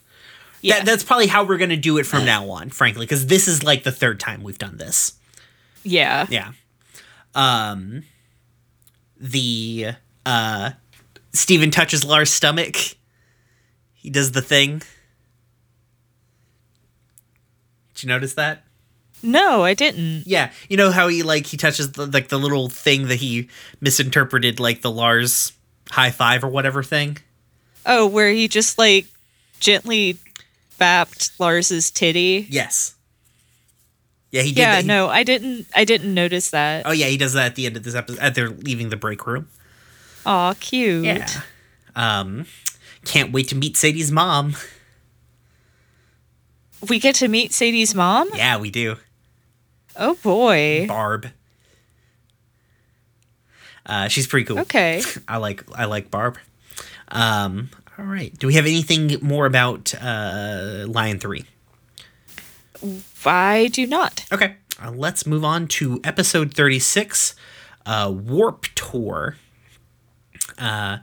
Yeah. That, that's probably how we're going to do it from now on, frankly, because this is like the third time we've done this. Yeah. Yeah. Um, the, uh, Steven touches Lars' stomach. He does the thing. Did you notice that? No, I didn't. Yeah. You know how he, like, he touches the, like the little thing that he misinterpreted, like the Lars high five or whatever thing. Oh, where he just like gently bapped Lars's titty. Yes. Yeah, he did. Yeah, that. He... no, I didn't. I didn't notice that. Oh yeah, he does that at the end of this episode. At they're leaving the break room. Aw, cute. Yeah. Um, can't wait to meet Sadie's mom. We get to meet Sadie's mom? Yeah, we do. Oh boy, Barb. Uh, she's pretty cool. Okay. I like I like Barb. Um. All right. Do we have anything more about uh, Lion three? I do not. Okay. Uh, let's move on to episode thirty-six, uh, Warp Tour. Uh,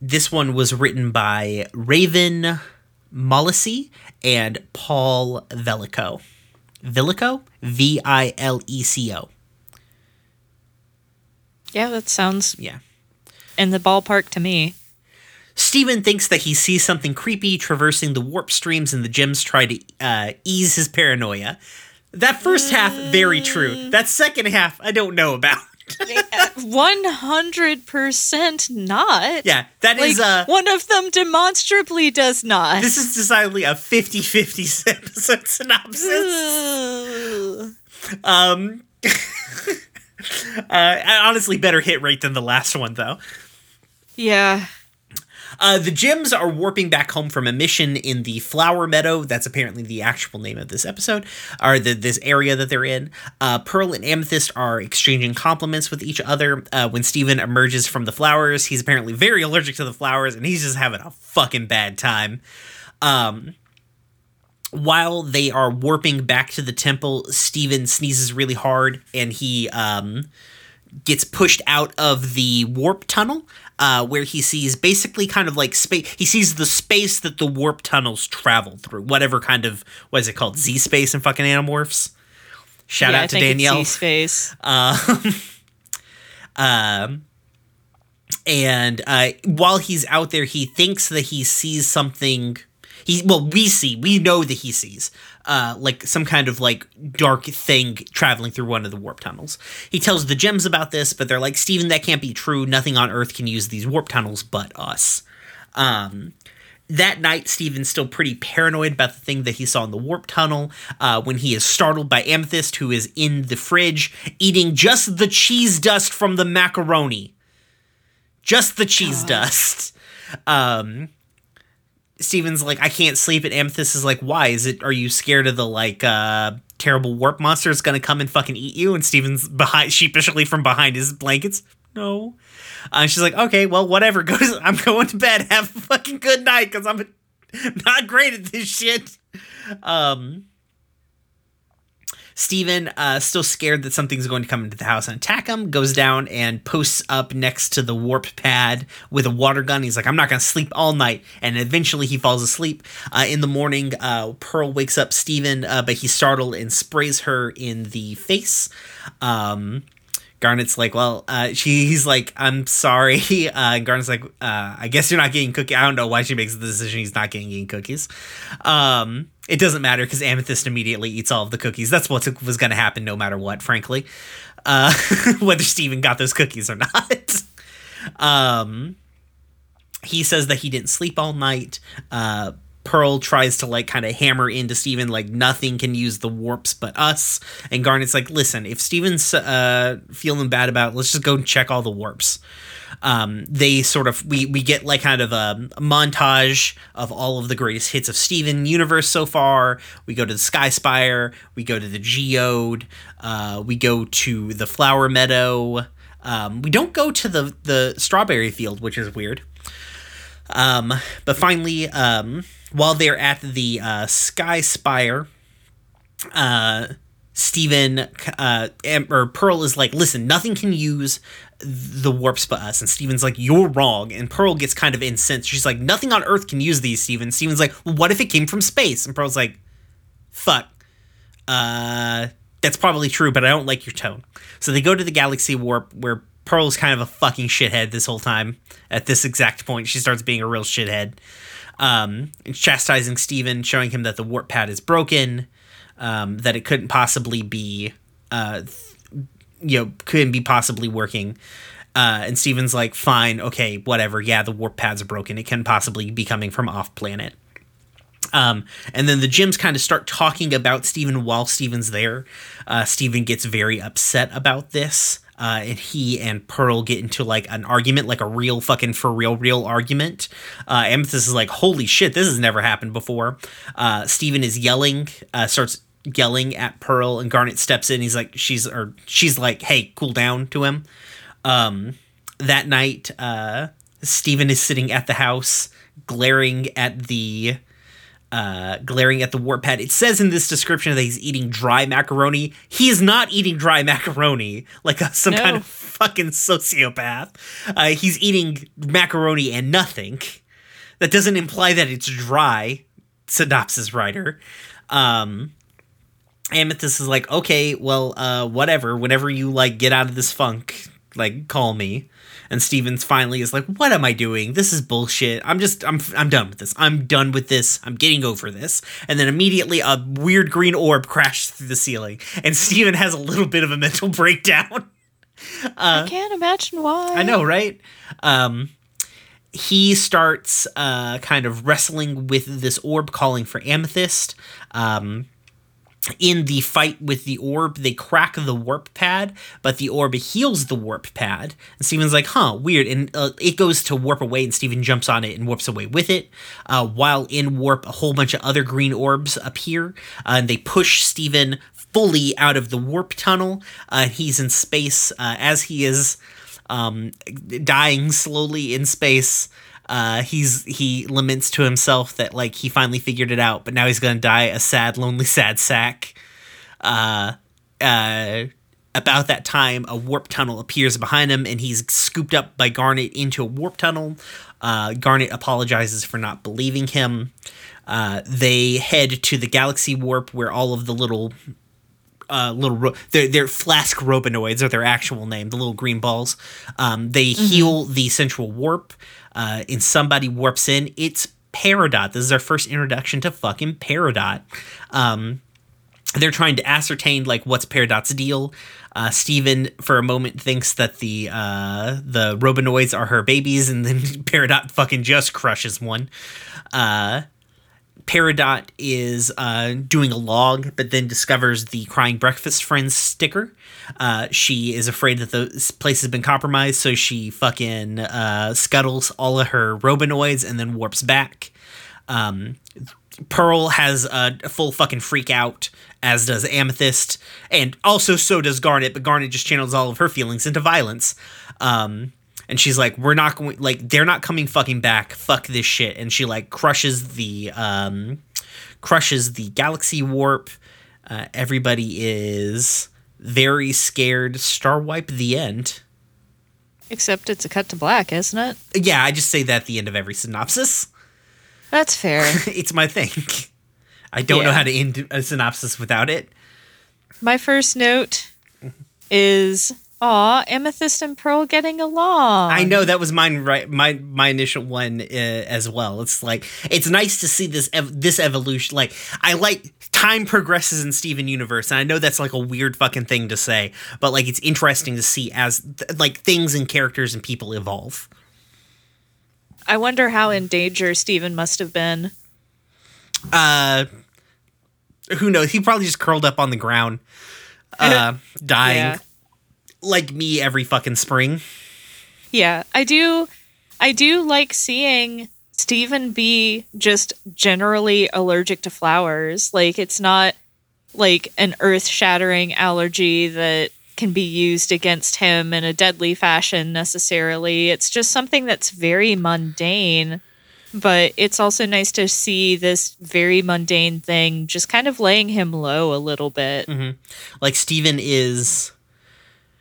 this one was written by Raven Mollisey and Paul Velico. Vilico? V I L E C O. Yeah, that sounds yeah. in the ballpark to me. Steven thinks that he sees something creepy traversing the warp streams, and the gems try to uh, ease his paranoia. That first half, very true. That second half, I don't know about. one hundred percent not. Yeah, that like, is... Uh, one of them demonstrably does not. This is decidedly a fifty-fifty episode synopsis. um, uh, honestly, better hit rate than the last one, though. Yeah. Uh, the gems are warping back home from a mission in the Flower Meadow. That's apparently the actual name of this episode, or the, this area that they're in. Uh, Pearl and Amethyst are exchanging compliments with each other. Uh, when Steven emerges from the flowers, he's apparently very allergic to the flowers, and he's just having a fucking bad time. Um, while they are warping back to the temple, Steven sneezes really hard, and he... Um, gets pushed out of the warp tunnel, uh, where he sees basically kind of like space. He sees the space that the warp tunnels travel through, whatever kind of, what is it called? Z space and fucking Animorphs. Shout yeah, out to I think Danielle. It's Z space. Um, um, and, uh, while he's out there, he thinks that he sees something. He, well, we see, we know that he sees, uh, like some kind of like dark thing traveling through one of the warp tunnels. He tells the gems about this, but they're like, Steven, that can't be true. Nothing on Earth can use these warp tunnels but us. Um, that night, Steven's still pretty paranoid about the thing that he saw in the warp tunnel, uh, when he is startled by Amethyst, who is in the fridge eating just the cheese dust from the macaroni. Just the cheese oh. dust. Um... Steven's like, I can't sleep, and Amethyst is like, why? Is it, are you scared of the, like, uh, terrible warp monster is gonna come and fucking eat you? And Steven's behind, sheepishly from behind his blankets, no. Uh, she's like, okay, well, whatever, go to, I'm going to bed, have a fucking good night, because I'm a, not great at this shit. Um... Steven, uh, still scared that something's going to come into the house and attack him, goes down and posts up next to the warp pad with a water gun. He's like, I'm not going to sleep all night. And eventually he falls asleep. Uh, in the morning, uh, Pearl wakes up Steven, uh, but he's startled and sprays her in the face. Um, Garnet's like, well, uh, she, he's like, I'm sorry. Uh, and Garnet's like, uh, I guess you're not getting cookies. I don't know why she makes the decision he's not getting, getting cookies. Um, it doesn't matter because Amethyst immediately eats all of the cookies. That's what was going to happen no matter what, frankly, uh, whether Steven got those cookies or not. um, he says that he didn't sleep all night. Uh, Pearl tries to like kind of hammer into Steven like nothing can use the warps but us, and Garnet's like, listen, if Steven's uh feeling bad about it, let's just go and check all the warps. Um they sort of we we get like kind of a montage of all of the greatest hits of Steven Universe so far. We go to the Sky Spire, we go to the Geode, uh we go to the Flower Meadow. Um we don't go to the the Strawberry Field, which is weird. Um but finally, um while they're at the uh, Sky Spire, uh, Steven, uh, Em- or Pearl is like, listen, nothing can use the warps but us. And Steven's like, you're wrong. And Pearl gets kind of incensed. She's like, nothing on Earth can use these, Steven. Steven's like, well, what if it came from space? And Pearl's like, fuck. Uh, that's probably true, but I don't like your tone. So they go to the Galaxy Warp, where Pearl's kind of a fucking shithead this whole time. At this exact point, she starts being a real shithead. Um, chastising Steven, showing him that the warp pad is broken, um, that it couldn't possibly be, uh, th- you know, couldn't be possibly working. Uh, and Steven's like, fine, okay, whatever. Yeah, the warp pads are broken. It can possibly be coming from off planet. Um, and then the gyms kind of start talking about Steven while Steven's there. Uh, Steven gets very upset about this. Uh, and he and Pearl get into, like, an argument, like a real fucking for real, real argument. Uh, Amethyst is like, holy shit, this has never happened before. Uh, Steven is yelling, uh, starts yelling at Pearl, and Garnet steps in. He's like, she's, or she's like, hey, cool down to him. Um, that night, uh, Steven is sitting at the house, glaring at the, uh, glaring at the warp pad. It says in this description that he's eating dry macaroni. He is not eating dry macaroni like a, some no. kind of fucking sociopath. Uh, he's eating macaroni and nothing. That doesn't imply that it's dry, synopsis writer. Um, Amethyst is like, okay, well, uh, whatever. Whenever you, like, get out of this funk, like, call me. And Steven's finally is like, what am I doing? This is bullshit. I'm just, I'm I'm done with this. I'm done with this. I'm getting over this. And then immediately a weird green orb crashes through the ceiling. And Steven has a little bit of a mental breakdown. uh, I can't imagine why. I know, right? Um, he starts uh, kind of wrestling with this orb, calling for Amethyst. Um In the fight with the orb, they crack the warp pad, but the orb heals the warp pad. And Steven's like, huh, weird. And uh, it goes to warp away, and Steven jumps on it and warps away with it. Uh, while in warp, a whole bunch of other green orbs appear, uh, and they push Steven fully out of the warp tunnel. Uh, he's in space uh, as he is um, dying slowly in space. Uh, he's, he laments to himself that, like, he finally figured it out, but now he's gonna die a sad, lonely, sad sack. Uh, uh, about that time, a warp tunnel appears behind him, and he's scooped up by Garnet into a warp tunnel. Uh, Garnet apologizes for not believing him. Uh, they head to the Galaxy Warp, where all of the little, uh, little, ro- they're, they're flask robinoids, or their actual name, the little green balls. Um, they mm-hmm. heal the central warp. Uh, and somebody warps in. It's Peridot. This is our first introduction to fucking Peridot. Um, they're trying to ascertain, like, what's Peridot's deal. Uh, Steven, for a moment, thinks that the uh, the Robonoids are her babies, and then Peridot fucking just crushes one. Uh, Peridot is uh, doing a log, but then discovers the Crying Breakfast Friends sticker. Uh, she is afraid that the place has been compromised, so she fucking uh, scuttles all of her robonoids and then warps back. Um, Pearl has a full fucking freak out, as does Amethyst, and also so does Garnet, but Garnet just channels all of her feelings into violence. Um, and she's like, we're not going, like, they're not coming fucking back. Fuck this shit. And she, like, crushes the, um, crushes the Galaxy Warp. Uh, everybody is very scared. Star wipe the end. Except it's a cut to black, isn't it? Yeah, I just say that at the end of every synopsis. That's fair. It's my thing. I don't yeah. know how to end a synopsis without it. My first note is Aw, Amethyst and Pearl getting along. I know, that was mine. Right, my my initial one uh, as well. It's like it's nice to see this ev- this evolution. Like I like time progresses in Steven Universe, and I know that's like a weird fucking thing to say, but like it's interesting to see as th- like things and characters and people evolve. I wonder how in danger Steven must have been. Uh, who knows? He probably just curled up on the ground, uh, dying. Yeah. Like me every fucking spring. Yeah, I do. I do like seeing Steven be just generally allergic to flowers. Like it's not like an earth-shattering allergy that can be used against him in a deadly fashion necessarily. It's just something that's very mundane, but it's also nice to see this very mundane thing just kind of laying him low a little bit. Mm-hmm. Like Steven is...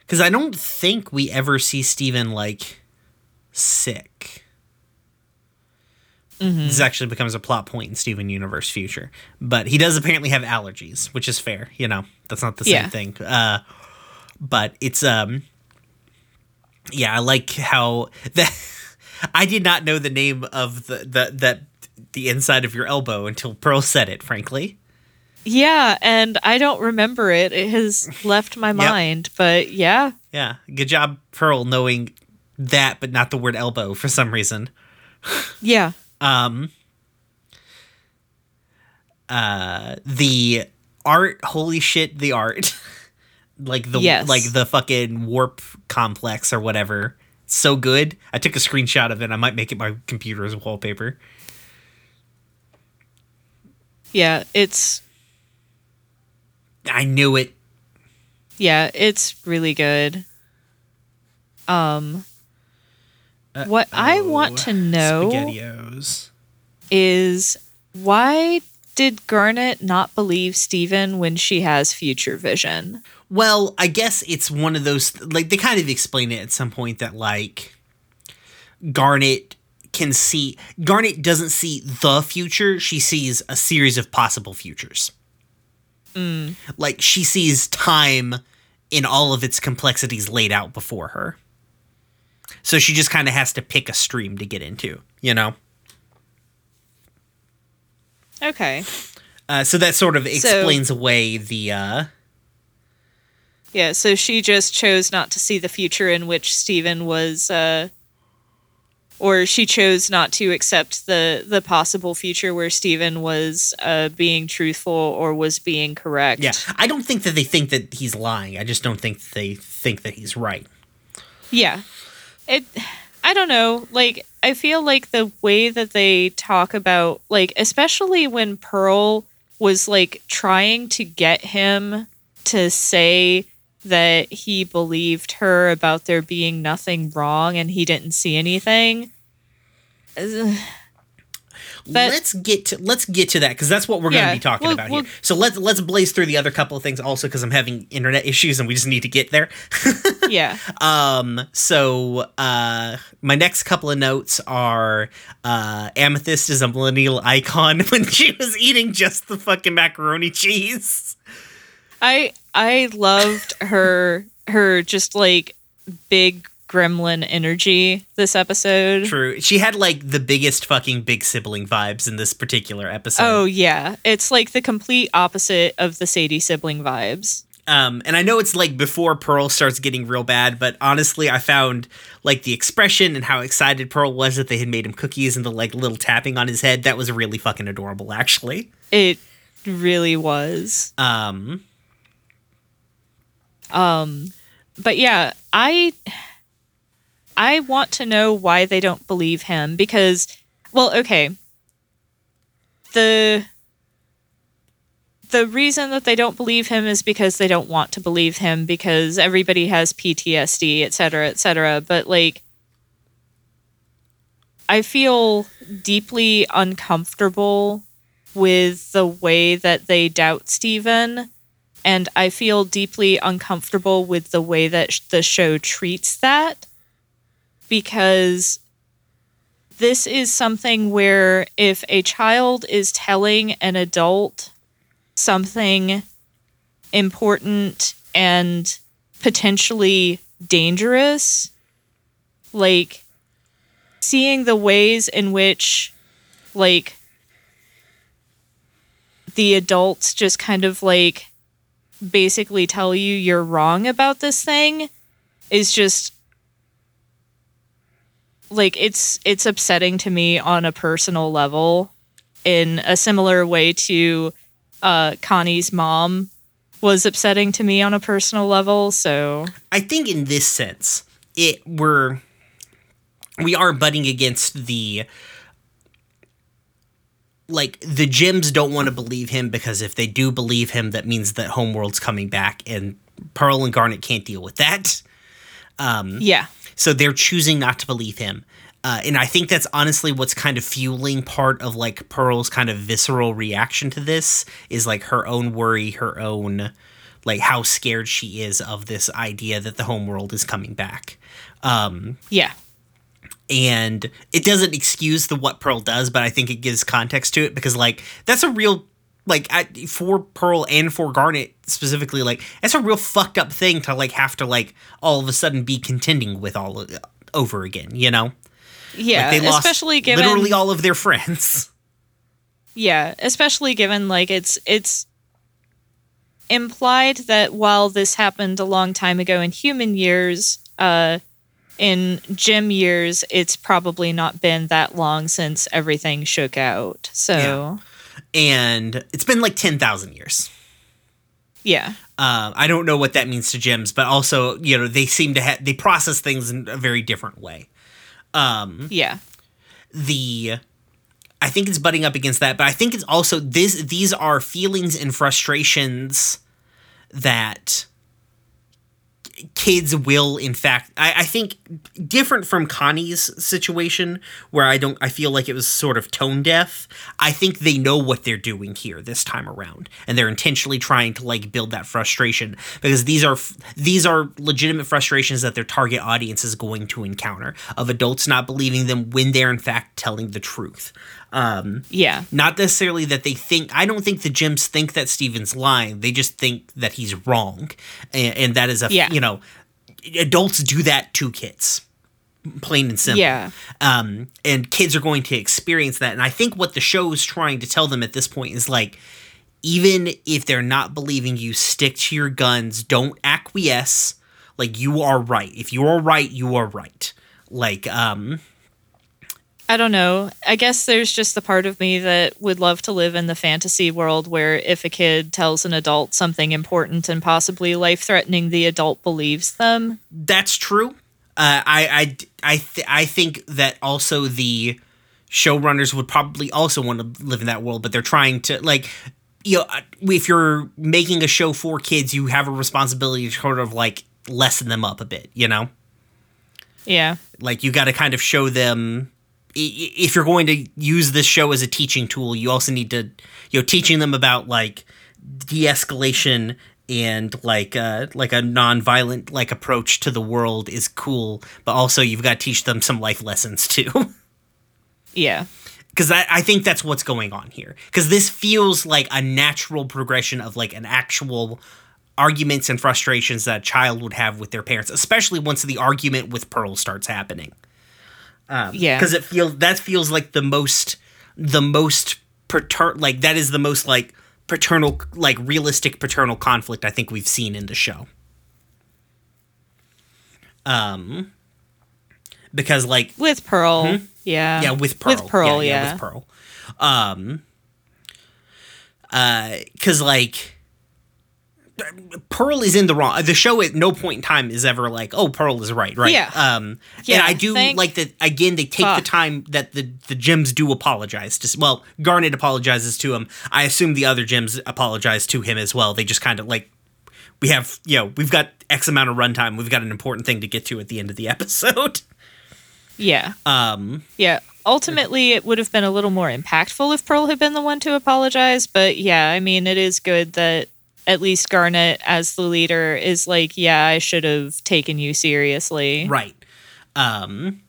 Because I don't think we ever see Steven, like, sick. Mm-hmm. This actually becomes a plot point in Steven Universe future. But he does apparently have allergies, which is fair. You know, that's not the same yeah. thing. Uh, but it's, um, yeah, I like how that. I did not know the name of the, the, that, the inside of your elbow until Pearl said it, frankly. Yeah, and I don't remember it. It has left my mind, yep. But yeah. Yeah, good job, Pearl, knowing that, but not the word elbow for some reason. Yeah. um. Uh, the art, holy shit, the art. like the yes. like the fucking warp complex or whatever. So good. I took a screenshot of it. I might make it my computer's wallpaper. Yeah, it's... I knew it. Yeah, it's really good. Um, Uh-oh. What I want to know SpaghettiOs. Is why did Garnet not believe Steven when she has future vision? Well, I guess it's one of those, like, they kind of explain it at some point that, like, Garnet can see, Garnet doesn't see the future, she sees a series of possible futures. Mm. Like, she sees time in all of its complexities laid out before her. So she just kind of has to pick a stream to get into, you know? Okay. Uh, so that sort of explains so, away the... Uh, yeah, so she just chose not to see the future in which Steven was... Uh, or she chose not to accept the, the possible future where Steven was uh, being truthful or was being correct. Yeah, I don't think that they think that he's lying. I just don't think that they think that he's right. Yeah. it. I don't know. Like, I feel like the way that they talk about, like, especially when Pearl was, like, trying to get him to say... that he believed her about there being nothing wrong and he didn't see anything. That, let's get to, let's get to that because that's what we're yeah, going to be talking we'll, about we'll, here. So let's let's blaze through the other couple of things also because I'm having internet issues and we just need to get there. yeah. Um. So uh, my next couple of notes are uh, Amethyst is a millennial icon when she was eating just the fucking macaroni cheese. I I loved her her just like big gremlin energy this episode. True. She had like the biggest fucking big sibling vibes in this particular episode. Oh yeah. It's like the complete opposite of the Sadie sibling vibes. Um and I know it's like before Pearl starts getting real bad, but honestly I found like the expression and how excited Pearl was that they had made him cookies and the like little tapping on his head, that was really fucking adorable actually. It really was. Um Um, but yeah, I, I want to know why they don't believe him because, well, okay. The, the reason that they don't believe him is because they don't want to believe him because everybody has P T S D, et cetera, et cetera. But like, I feel deeply uncomfortable with the way that they doubt Steven. And I feel deeply uncomfortable with the way that sh- the show treats that because this is something where if a child is telling an adult something important and potentially dangerous. Like, seeing the ways in which, like, the adults just kind of, like, basically tell you you're wrong about this thing is just, like, it's it's upsetting to me on a personal level, in a similar way to uh, Connie's mom was upsetting to me on a personal level, so... I think in this sense, it we're... we are butting against the... Like, the Gems don't want to believe him, because if they do believe him, that means that Homeworld's coming back, and Pearl and Garnet can't deal with that. Um, yeah. So they're choosing not to believe him. Uh, and I think that's honestly what's kind of fueling part of, like, Pearl's kind of visceral reaction to this, is, like, her own worry, her own, like, how scared she is of this idea that the Homeworld is coming back. Um, yeah. And it doesn't excuse the what Pearl does, but I think it gives context to it, because, like, that's a real, like, I, for Pearl and for Garnet specifically, like, that's a real fucked up thing to, like, have to, like, all of a sudden be contending with all of, over again, you know? Yeah, like, they lost especially given literally all of their friends. Yeah, especially given, like, it's it's implied that while this happened a long time ago in human years, uh. in gym years, it's probably not been that long since everything shook out. So, yeah. And it's been like ten thousand years. Yeah. Uh, I don't know what that means to gyms, but also, you know, they seem to have, they process things in a very different way. Um, yeah. The, I think it's butting up against that, but I think it's also this, these are feelings and frustrations that kids will, in fact, I, I think, different from Connie's situation, where I don't, I feel like it was sort of tone deaf. I think they know what they're doing here this time around, and they're intentionally trying to, like, build that frustration, because these are, these are legitimate frustrations that their target audience is going to encounter, of adults not believing them when they're, in fact, telling the truth. Um, yeah. Not necessarily that they think, I don't think the Gems think that Steven's lying. They just think that he's wrong. And, and that is a, yeah. you know, adults do that to kids, plain and simple. Yeah. Um, and kids are going to experience that. And I think what the show is trying to tell them at this point is, like, even if they're not believing you, stick to your guns, don't acquiesce. Like, you are right. If you are right, you are right. Like, um, I don't know. I guess there's just the part of me that would love to live in the fantasy world where if a kid tells an adult something important and possibly life-threatening, the adult believes them. That's true. Uh, I I I, th- I think that also the showrunners would probably also want to live in that world, but they're trying to, like, you know, if you're making a show for kids, you have a responsibility to sort of, like, lessen them up a bit, you know? Yeah. Like, you got to kind of show them. If you're going to use this show as a teaching tool, you also need to, you know, teaching them about, like, de-escalation and, like, uh, like a non-violent, like, approach to the world is cool, but also you've got to teach them some life lessons too. Yeah. Because I, I think that's what's going on here. Because this feels like a natural progression of, like, an actual arguments and frustrations that a child would have with their parents, especially once the argument with Pearl starts happening. Um, yeah, because it feels that feels like the most, the most pater- like that is the most like paternal, like realistic paternal conflict I think we've seen in the show. Um, because like with Pearl, hmm? yeah, yeah, with Pearl, with Pearl, yeah, yeah. yeah with Pearl. Um, uh, because like. Pearl is in the wrong. The show at no point in time is ever like, oh, Pearl is right, right? Yeah. Um, yeah and I do like that, again, they take fuck. the time that the, the Gems do apologize. to Well, Garnet apologizes to him. I assume the other Gems apologize to him as well. They just kind of like, we have, you know, we've got X amount of runtime. We've got an important thing to get to at the end of the episode. Yeah. Um. Yeah. Ultimately, it would have been a little more impactful if Pearl had been the one to apologize. But yeah, I mean, it is good that at least Garnet, as the leader, is like, yeah, I should have taken you seriously. Right. Um,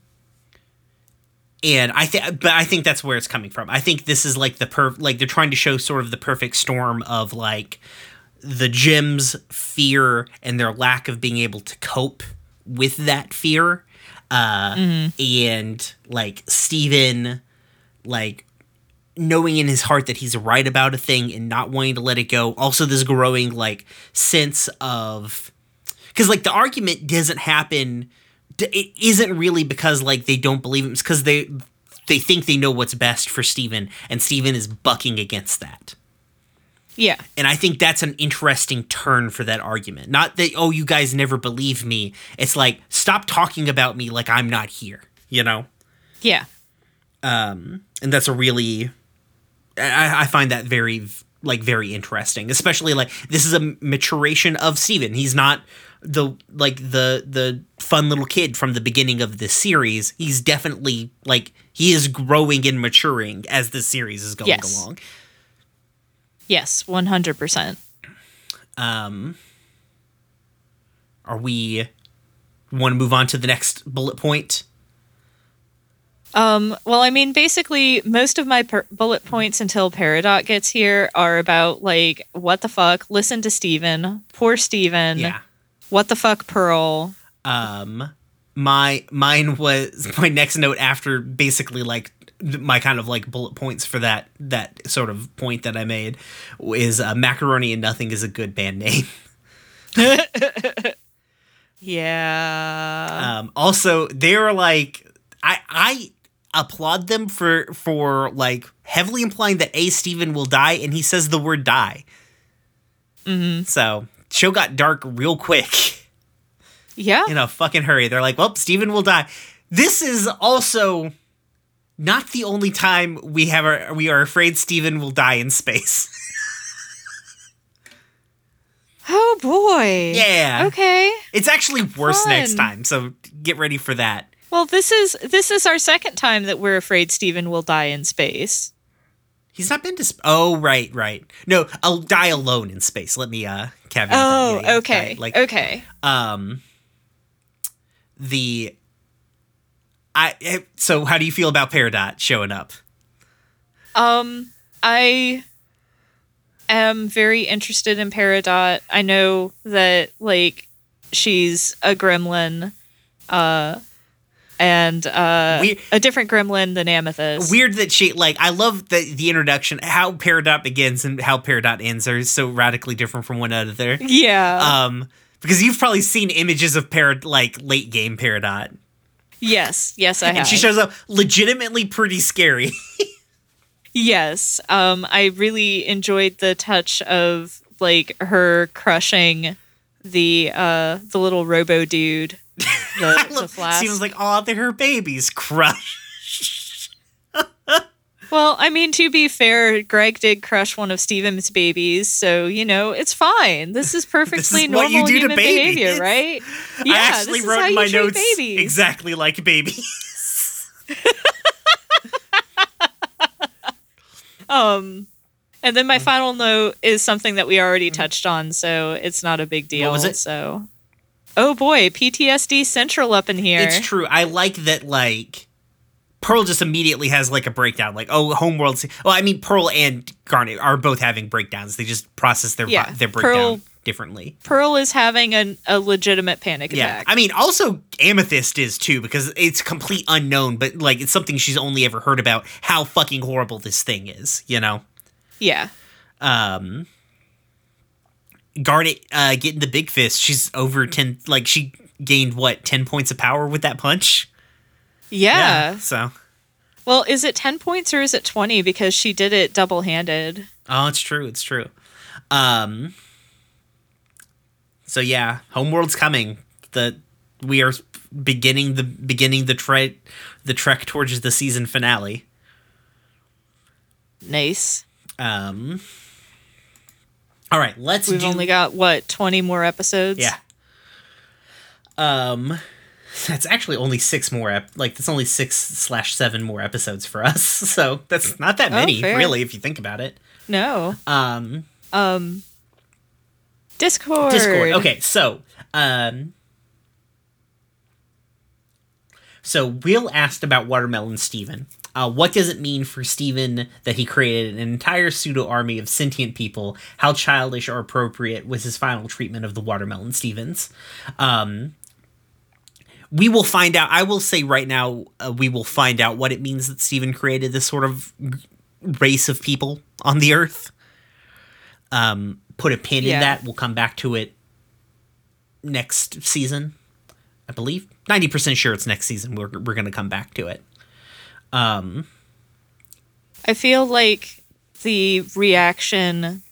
and I think, but I think that's where it's coming from. I think this is like the per, like they're trying to show sort of the perfect storm of like the Gems' fear and their lack of being able to cope with that fear. Uh, mm-hmm. And, like, Steven, like, knowing in his heart that he's right about a thing and not wanting to let it go. Also, this growing, like, sense of... Because, like, the argument doesn't happen... It isn't really because, like, they don't believe him. It's because they, they think they know what's best for Steven, and Steven is bucking against that. Yeah. And I think that's an interesting turn for that argument. Not that, oh, you guys never believe me. It's like, stop talking about me like I'm not here, you know? Yeah. Um, and that's a really... I, I find that very, like, very interesting. Especially, like, this is a maturation of Steven. He's not... the like the the fun little kid from the beginning of this series. He's definitely like he is growing and maturing as this series is going yes. along. Yes, one hundred percent. Um, are we want to move on to the next bullet point? Um. Well, I mean, basically, most of my per- bullet points until Peridot gets here are about like what the fuck. Listen to Steven. Poor Steven. Yeah. What the fuck, Pearl? Um, my mine was my next note after basically like my kind of like bullet points for that that sort of point that I made is uh, Macaroni and Nothing is a good band name. Yeah. Um, also, they're like I I applaud them for for like heavily implying that A Steven will die, and he says the word die. Mm-hmm. So. Show got dark real quick. Yeah. In a fucking hurry. They're like, well, Steven will die. This is also not the only time we have our, we are afraid Steven will die in space. Oh, boy. Yeah. Okay. It's actually worse Fun. next time, so get ready for that. Well, this is this is our second time that we're afraid Steven will die in space. He's not been to sp- Oh, right, right. No, I'll die alone in space. Let me uh caveat oh, that. Oh, yeah, okay. Right. Like, okay. Um the I so how do you feel about Peridot showing up? Um I am very interested in Peridot. I know that like she's a gremlin. Uh And uh, weird, a different gremlin than Amethyst. Weird that she, like, I love the, the introduction, how Peridot begins and how Peridot ends are so radically different from one another. Yeah. Um, because you've probably seen images of, Peridot, like, late-game Peridot. Yes, yes, I have. And she shows up legitimately pretty scary. Yes. Um, I really enjoyed the touch of, like, her crushing the uh, the little robo-dude. The, the flask. Seems like all the her babies crush. Well, I mean, to be fair, Greg did crush one of Steven's babies, so you know it's fine. This is perfectly this is normal what you do human to babies. Behavior, right? Yeah, I actually this is wrote how my you notes babies. Exactly like babies. um, and then my final note is something that we already touched on, so it's not a big deal. What was it? So. Oh boy, P T S D central up in here. It's true. I like that, like, Pearl just immediately has, like, a breakdown. Like, oh, Homeworld... Well, I mean, Pearl and Garnet are both having breakdowns. They just process their yeah, their breakdown Pearl, differently. Pearl is having an, a legitimate panic yeah. attack. I mean, also Amethyst is, too, because it's complete unknown, but, like, it's something she's only ever heard about, how fucking horrible this thing is, you know? Yeah. Um... Garnet uh, getting the big fist. She's over ten. Like she gained what ten points of power with that punch. Yeah. yeah so, well, is it ten points or is it twenty? Because she did it double handed. Oh, it's true. It's true. Um. So yeah, Homeworld's coming. The we are beginning the beginning the tre- the trek towards the season finale. Nice. Um. All right, let's We've do... We've only got, what, twenty more episodes? Yeah. Um, that's actually only six more, ep- like, that's only six slash seven more episodes for us, so that's not that many, oh, fair. really, if you think about it. No. Um. Um. Discord. Discord, okay, so, um... So, Will asked about Watermelon Steven. Uh, what does it mean for Steven that he created an entire pseudo-army of sentient people? How childish or appropriate was his final treatment of the Watermelon Stevens? Um, we will find out. I will say right now, uh, we will find out what it means that Steven created this sort of race of people on the Earth. Um, put a pin yeah. in that. We'll come back to it next season, I believe. ninety percent sure it's next season. We're we're going to come back to it. Um, I feel like the reaction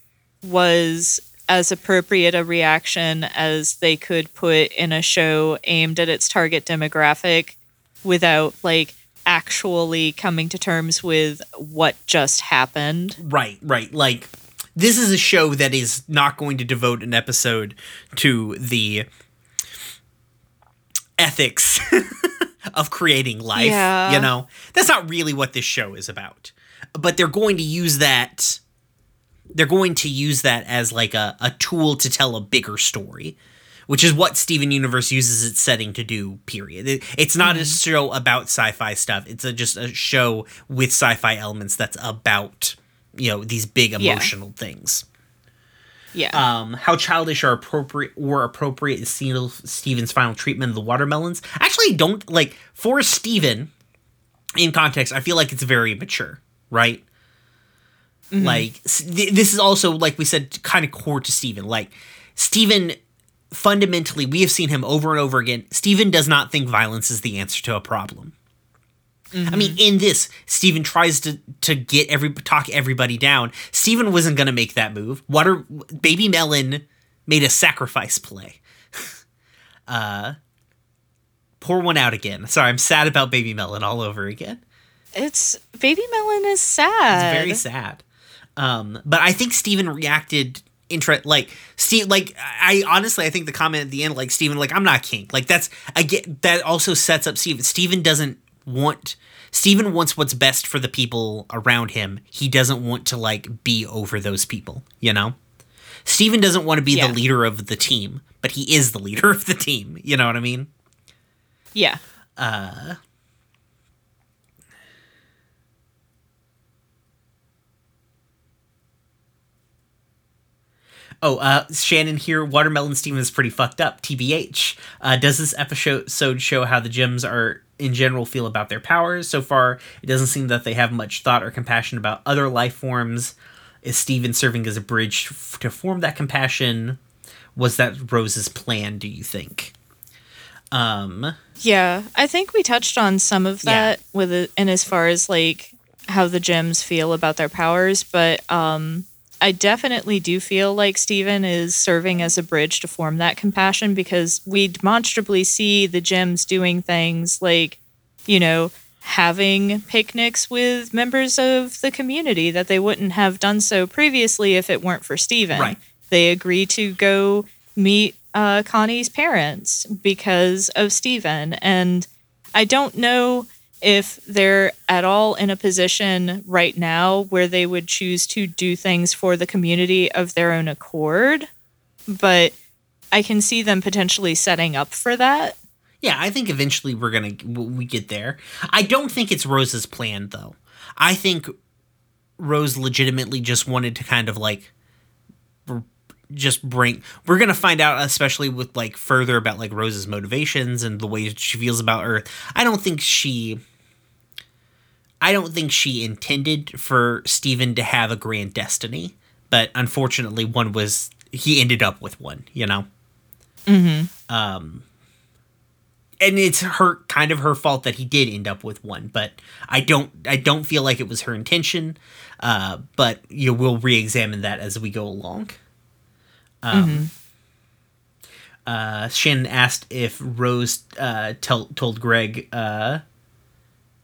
was as appropriate a reaction as they could put in a show aimed at its target demographic without, like, actually coming to terms with what just happened. Right, right. Like, this is a show that is not going to devote an episode to the ethics of creating life, yeah. you know? That's not really what this show is about. But they're going to use that... They're going to use that as, like, a, a tool to tell a bigger story, which is what Steven Universe uses its setting to do, period. It, it's not mm-hmm. a show about sci-fi stuff. It's a, just a show with sci-fi elements that's about, you know, these big emotional yeah. things. Yeah. Um, how childish or appropriate or appropriate is Steven's final treatment of the watermelons? Actually, don't, like, for Steven, in context, I feel like it's very mature, right? Mm-hmm. Like, this is also, like we said, kind of core to Steven. Like, Steven, fundamentally, we have seen him over and over again. Steven does not think violence is the answer to a problem. Mm-hmm. I mean, in this, Steven tries to, to get every talk everybody down. Steven wasn't going to make that move. Water Baby Melon made a sacrifice play. uh, pour one out again. Sorry, I'm sad about Baby Melon all over again. It's Baby Melon is sad. It's very sad. Um, but I think Steven reacted intre- like Steve, like I honestly, I think the comment at the end, like Steven, like, I'm not king. Like that's, I get that also sets up Steven. Steven doesn't want, Steven wants what's best for the people around him. He doesn't want to like be over those people, you know, Steven doesn't want to be yeah. the leader of the team, but he is the leader of the team. You know what I mean? Yeah. Uh, Oh, uh, Shannon here, Watermelon Steven is pretty fucked up, T B H. Uh, does this episode show how the gems are, in general, feel about their powers? So far, it doesn't seem that they have much thought or compassion about other life forms. Is Steven serving as a bridge f- to form that compassion? Was that Rose's plan, do you think? Um, yeah, I think we touched on some of that, yeah. with it, and as far as, like, how the gems feel about their powers, but... Um, I definitely do feel like Steven is serving as a bridge to form that compassion because we demonstrably see the gems doing things like, you know, having picnics with members of the community that they wouldn't have done so previously if it weren't for Steven. Right. They agree to go meet uh, Connie's parents because of Steven. And I don't know... if they're at all in a position right now where they would choose to do things for the community of their own accord. But I can see them potentially setting up for that. Yeah, I think eventually we're going to we get there. I don't think it's Rose's plan, though. I think Rose legitimately just wanted to kind of like just bring we're going to find out, especially with like further about like Rose's motivations and the way she feels about Earth. I don't think she I don't think she intended for Steven to have a grand destiny, but unfortunately one was he ended up with one, you know? Mm-hmm. Um, and it's her kind of her fault that he did end up with one, but I don't I don't feel like it was her intention. Uh, but you know, we'll re-examine that as we go along. Um, mm-hmm. uh, Shannon asked if Rose uh, tell, told Greg uh,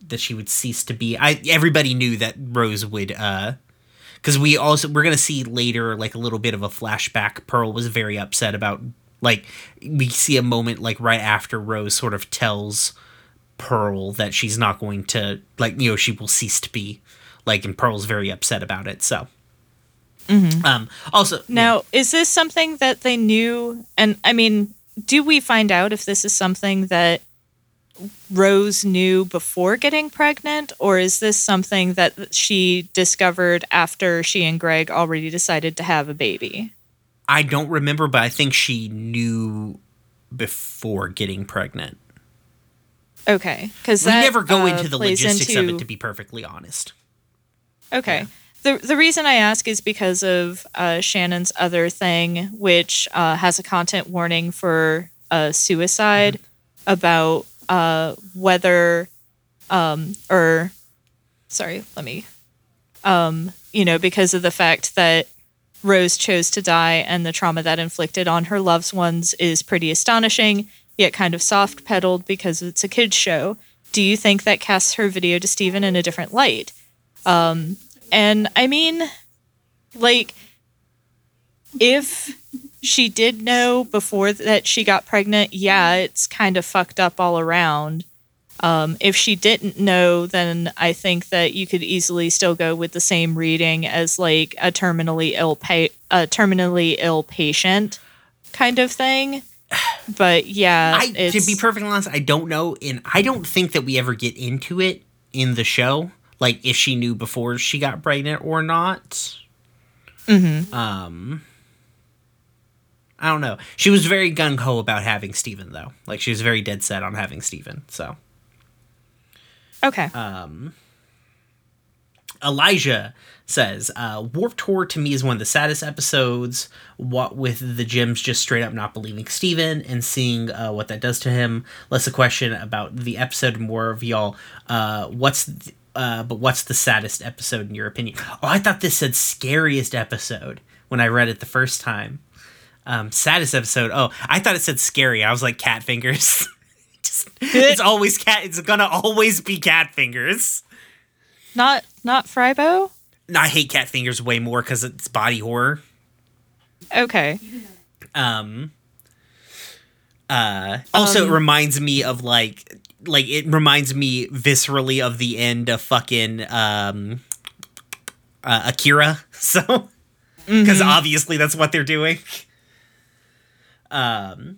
that she would cease to be. I everybody knew that Rose would, because uh, we also we're gonna see later like a little bit of a flashback. Pearl was very upset about like we see a moment like right after Rose sort of tells Pearl that she's not going to like you know she will cease to be like, and Pearl's very upset about it. So. Mm-hmm. Um, also, now yeah. is this something that they knew? And I mean, do we find out if this is something that Rose knew before getting pregnant, or is this something that she discovered after she and Greg already decided to have a baby? I don't remember, but I think she knew before getting pregnant. Okay, because we that, never go uh, into the logistics into... of it, to be perfectly honest. Okay. Yeah. The the reason I ask is because of uh, Shannon's other thing, which uh, has a content warning for uh, suicide mm-hmm. about uh, whether um, or sorry, let me, um, you know, because of the fact that Rose chose to die and the trauma that inflicted on her loved ones is pretty astonishing, yet kind of soft-pedaled because it's a kid's show. Do you think that casts her video to Steven in a different light? Um, and I mean, like, if she did know before that she got pregnant, yeah, it's kind of fucked up all around. Um, if she didn't know, then I think that you could easily still go with the same reading as like a terminally ill, pa- a terminally ill patient kind of thing. But yeah, I, it's... to be perfectly honest, I don't know, and I don't think that we ever get into it in the show. Like, if she knew before she got pregnant or not. Mm-hmm. Um, I don't know. She was very gung-ho about having Steven, though. Like, she was very dead set on having Steven, so. Okay. Um, Elijah says, uh, Warped Tour to me is one of the saddest episodes, what with the gems just straight up not believing Steven and seeing uh, what that does to him. Less a question about the episode, more of y'all, uh, what's... Th- Uh, but what's the saddest episode in your opinion? Oh, I thought this said scariest episode when I read it the first time. Um, saddest episode. Oh, I thought it said scary. I was like, cat fingers. Just, it's always cat. It's gonna always be cat fingers. Not not Frybo? No, I hate cat fingers way more because it's body horror. Okay. Um. Uh. Also, um, it reminds me of like. Like, it reminds me viscerally of the end of fucking um, uh, Akira. So, because mm-hmm. obviously that's what they're doing. Um,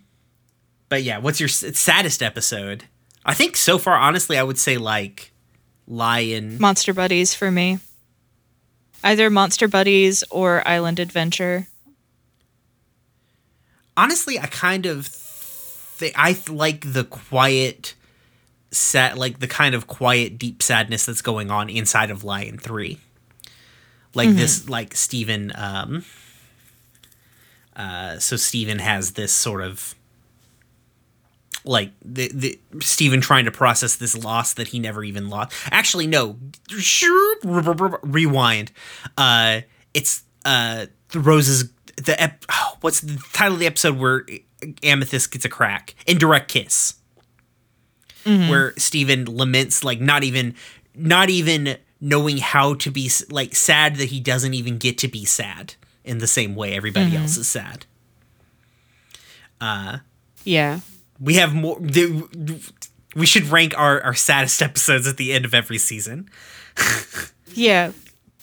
but yeah, what's your saddest episode? I think so far, honestly, I would say like Lion. Monster Buddies for me. Either Monster Buddies or Island Adventure. Honestly, I kind of think I like the quiet. Set like the kind of quiet, deep sadness that's going on inside of Lion three, like mm-hmm. this, like Steven. Um, uh, so Steven has this sort of like the the Steven trying to process this loss that he never even lost. Actually, no, rewind. Uh, it's uh the Rose's the ep- oh, what's the title of the episode where Amethyst gets a crack? Indirect Kiss. Mm-hmm. Where Steven laments, like, not even not even knowing how to be, like, sad that he doesn't even get to be sad in the same way everybody mm-hmm. else is sad. Uh, yeah. We have more... We should rank our, our saddest episodes at the end of every season. yeah.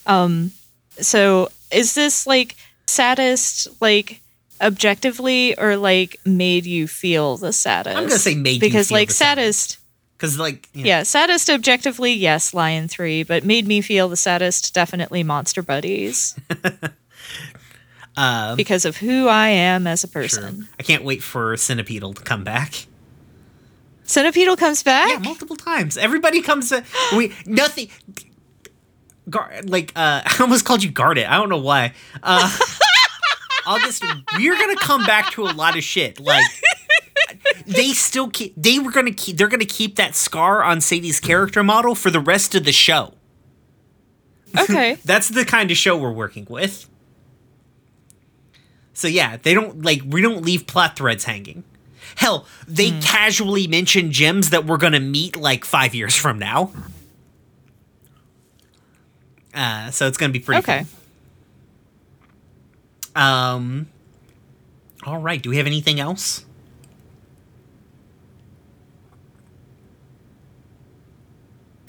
Um. So, is this, like, saddest, like... objectively or like made you feel the saddest? I'm gonna say made because, you feel like, the saddest because like you know. yeah saddest objectively, yes, Lion three, but made me feel the saddest definitely Monster Buddies. um, because of who I am as a person. True. I can't wait for Centipedal to come back. Centipedal comes back? Yeah, multiple times. Everybody comes to, we nothing gar, like uh I almost called you Garnet. I don't know why. uh August, we're gonna come back to a lot of shit. Like, they still keep. They were gonna keep. They're gonna keep that scar on Sadie's character model for the rest of the show. Okay, that's the kind of show we're working with. So yeah, they don't like. We don't leave plot threads hanging. Hell, they mm. casually mention gems that we're gonna meet like five years from now. Uh, so it's gonna be pretty. Okay. Fun. Um, all right. Do we have anything else?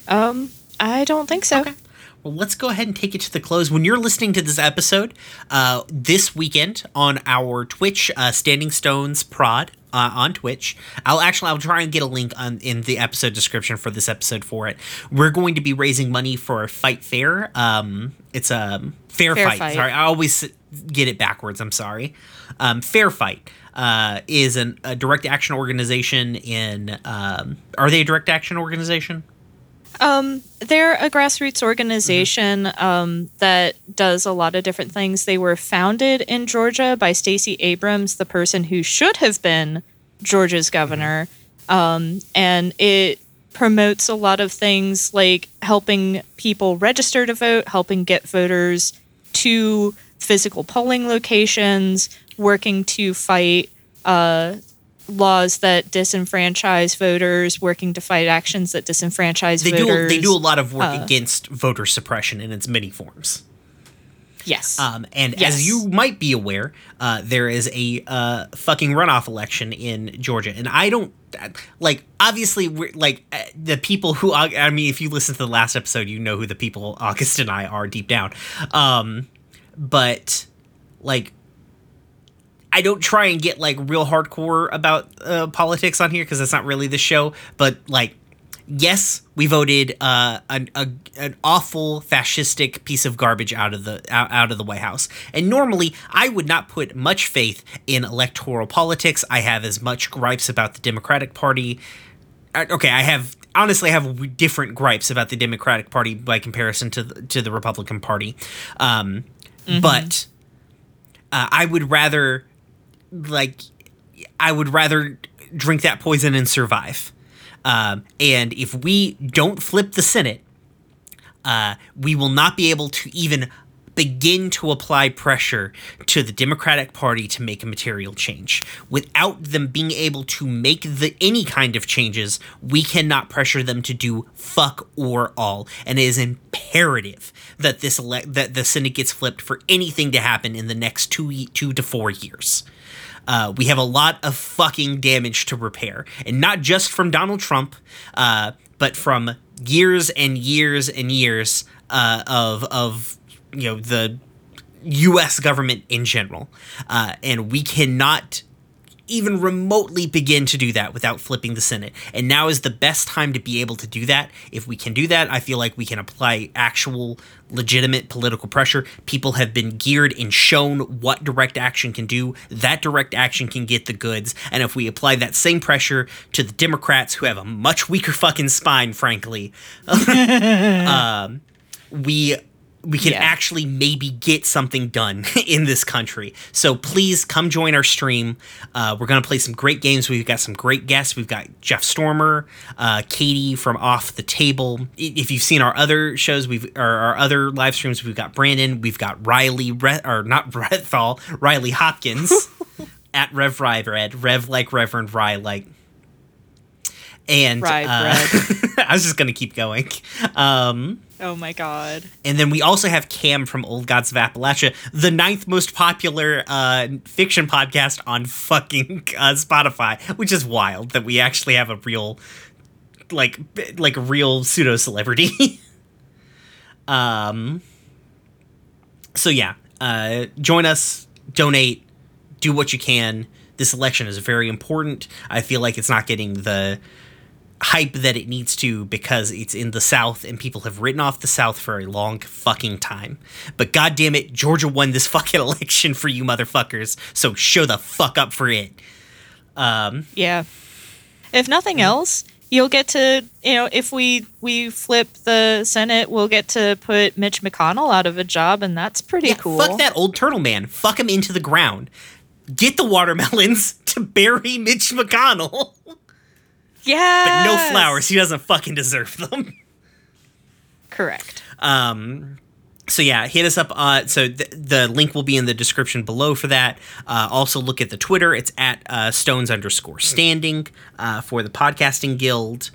Um, I don't think so. Okay. Well, let's go ahead and take it to the close. When you're listening to this episode, uh, this weekend on our Twitch, uh, Standing Stones Prod, Uh, on Twitch. I'll actually, I'll try and get a link on, in the episode description for this episode for it. We're going to be raising money for Fight Fair. Um, it's a Fair, fair fight. fight. Sorry, I always get it backwards. I'm sorry. Um, Fair Fight uh, is an, a direct action organization in, um, are they a direct action organization? Um, they're a grassroots organization mm-hmm. um, that does a lot of different things. They were founded in Georgia by Stacey Abrams, the person who should have been Georgia's governor. Mm-hmm. Um, and it promotes a lot of things like helping people register to vote, helping get voters to physical polling locations, working to fight uh laws that disenfranchise voters, working to fight actions that disenfranchise they voters. Do, they do a lot of work uh, against voter suppression in its many forms. Yes. Um, and yes. as you might be aware, uh, there is a uh, fucking runoff election in Georgia. And I don't, like, obviously, we're, like, uh, the people who, I mean, if you listen to the last episode, you know who the people August and I are deep down. Um, but, like, I don't try and get, like, real hardcore about uh, politics on here because that's not really the show. But, like, yes, we voted uh, an a, an awful fascistic piece of garbage out of the out, out of the White House. And normally, I would not put much faith in electoral politics. I have as much gripes about the Democratic Party. Okay, I have honestly I have different gripes about the Democratic Party by comparison to the, to the Republican Party. Um, mm-hmm. But uh, I would rather. Like, I would rather drink that poison and survive. Um, and if we don't flip the Senate, uh, we will not be able to even begin to apply pressure to the Democratic Party to make a material change. Without them being able to make the any kind of changes, we cannot pressure them to do fuck or all. And it is imperative that this ele- that the Senate gets flipped for anything to happen in the next two two to four years. Uh, we have a lot of fucking damage to repair, and not just from Donald Trump, uh, but from years and years and years uh, of of you know the U S government in general, uh, and we cannot even remotely begin to do that without flipping the Senate. And now is the best time to be able to do that. If we can do that, I feel like we can apply actual legitimate political pressure. People have been geared and shown what direct action can do. That direct action can get the goods. And if we apply that same pressure to the Democrats, who have a much weaker fucking spine, frankly, um, we... we can yeah. actually maybe get something done in this country. So please come join our stream. Uh, we're going to play some great games. We've got some great guests. We've got Jeff Stormer, uh, Katie from Off the Table. If you've seen our other shows, we've or our other live streams, we've got Brandon, we've got Riley, Re- or not Rethal, Riley Hopkins at Rev Rye Bread, Rev like Reverend Rye like. And uh, I was just going to keep going. Um, Oh my god. And then we also have Cam from Old Gods of Appalachia, the ninth most popular uh, fiction podcast on fucking uh, Spotify, which is wild that we actually have a real, like, like a real pseudo-celebrity. um. So yeah, uh, join us, donate, do what you can. This election is very important. I feel like it's not getting the hype that it needs to because it's in the South and people have written off the South for a long fucking time. But goddamn it, Georgia won this fucking election for you motherfuckers, so show the fuck up for it. Um, yeah. If nothing else, you'll get to, you know, if we we flip the Senate, we'll get to put Mitch McConnell out of a job, and that's pretty yeah, cool. Fuck that old turtle man. Fuck him into the ground. Get the watermelons to bury Mitch McConnell. Yeah, but no flowers. He doesn't fucking deserve them. Correct. Um, so yeah, hit us up. Uh, so th- the link will be in the description below for that. Uh, also look at the Twitter. It's at uh, Stones underscore Standing uh, for the Podcasting Guild.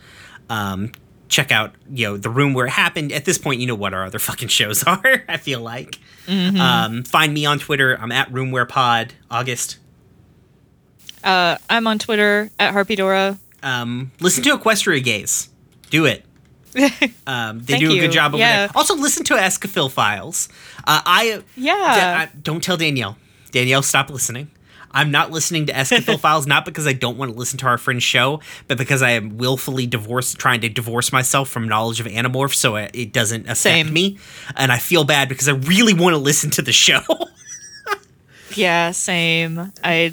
Um, check out you know the room where it happened. At this point, you know what our other fucking shows are. I feel like. Mm-hmm. Um, find me on Twitter. I'm at RoomwarePod. August. Uh, I'm on Twitter at HarpyDora. Um, listen to Equestria Gaze. Do it. Um, they do a you. good job over yeah. there. Also, listen to Escafil Files. Uh, I yeah. D- I, don't tell Danielle. Danielle, stop listening. I'm not listening to Escafil Files, not because I don't want to listen to our friend's show, but because I am willfully divorced, trying to divorce myself from knowledge of Animorphs, so it, it doesn't affect Same. me. And I feel bad because I really want to listen to the show. Yeah, same. I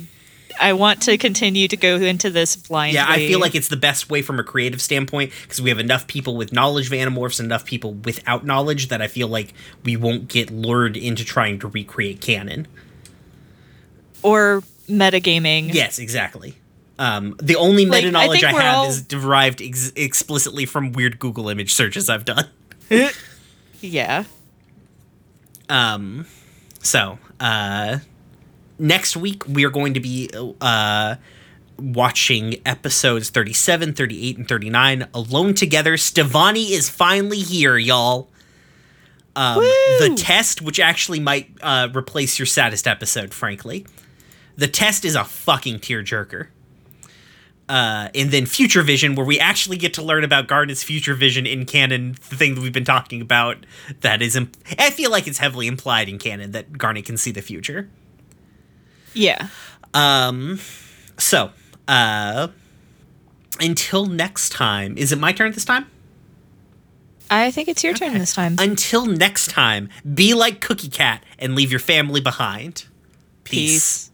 I want to continue to go into this blindly. Yeah, I feel like it's the best way from a creative standpoint because we have enough people with knowledge of Animorphs and enough people without knowledge that I feel like we won't get lured into trying to recreate canon. Or metagaming. Yes, exactly. Um, the only like, meta-knowledge I, I have all... is derived ex- explicitly from weird Google image searches I've done. Yeah. Um. So, uh... next week, we are going to be uh, watching episodes thirty-seven, thirty-eight, and thirty-nine. Alone Together. Stevani is finally here, y'all. Um, the Test, which actually might uh, replace your saddest episode, frankly. The Test is a fucking tearjerker. Uh, and then Future Vision, where we actually get to learn about Garnet's Future Vision in canon, the thing that we've been talking about. That is, imp- I feel like it's heavily implied in canon that Garnet can see the future. Yeah. Um, so, uh, until next time, is it my turn this time? I think it's your okay. turn this time. Until next time, be like Cookie Cat and leave your family behind. Peace. Peace.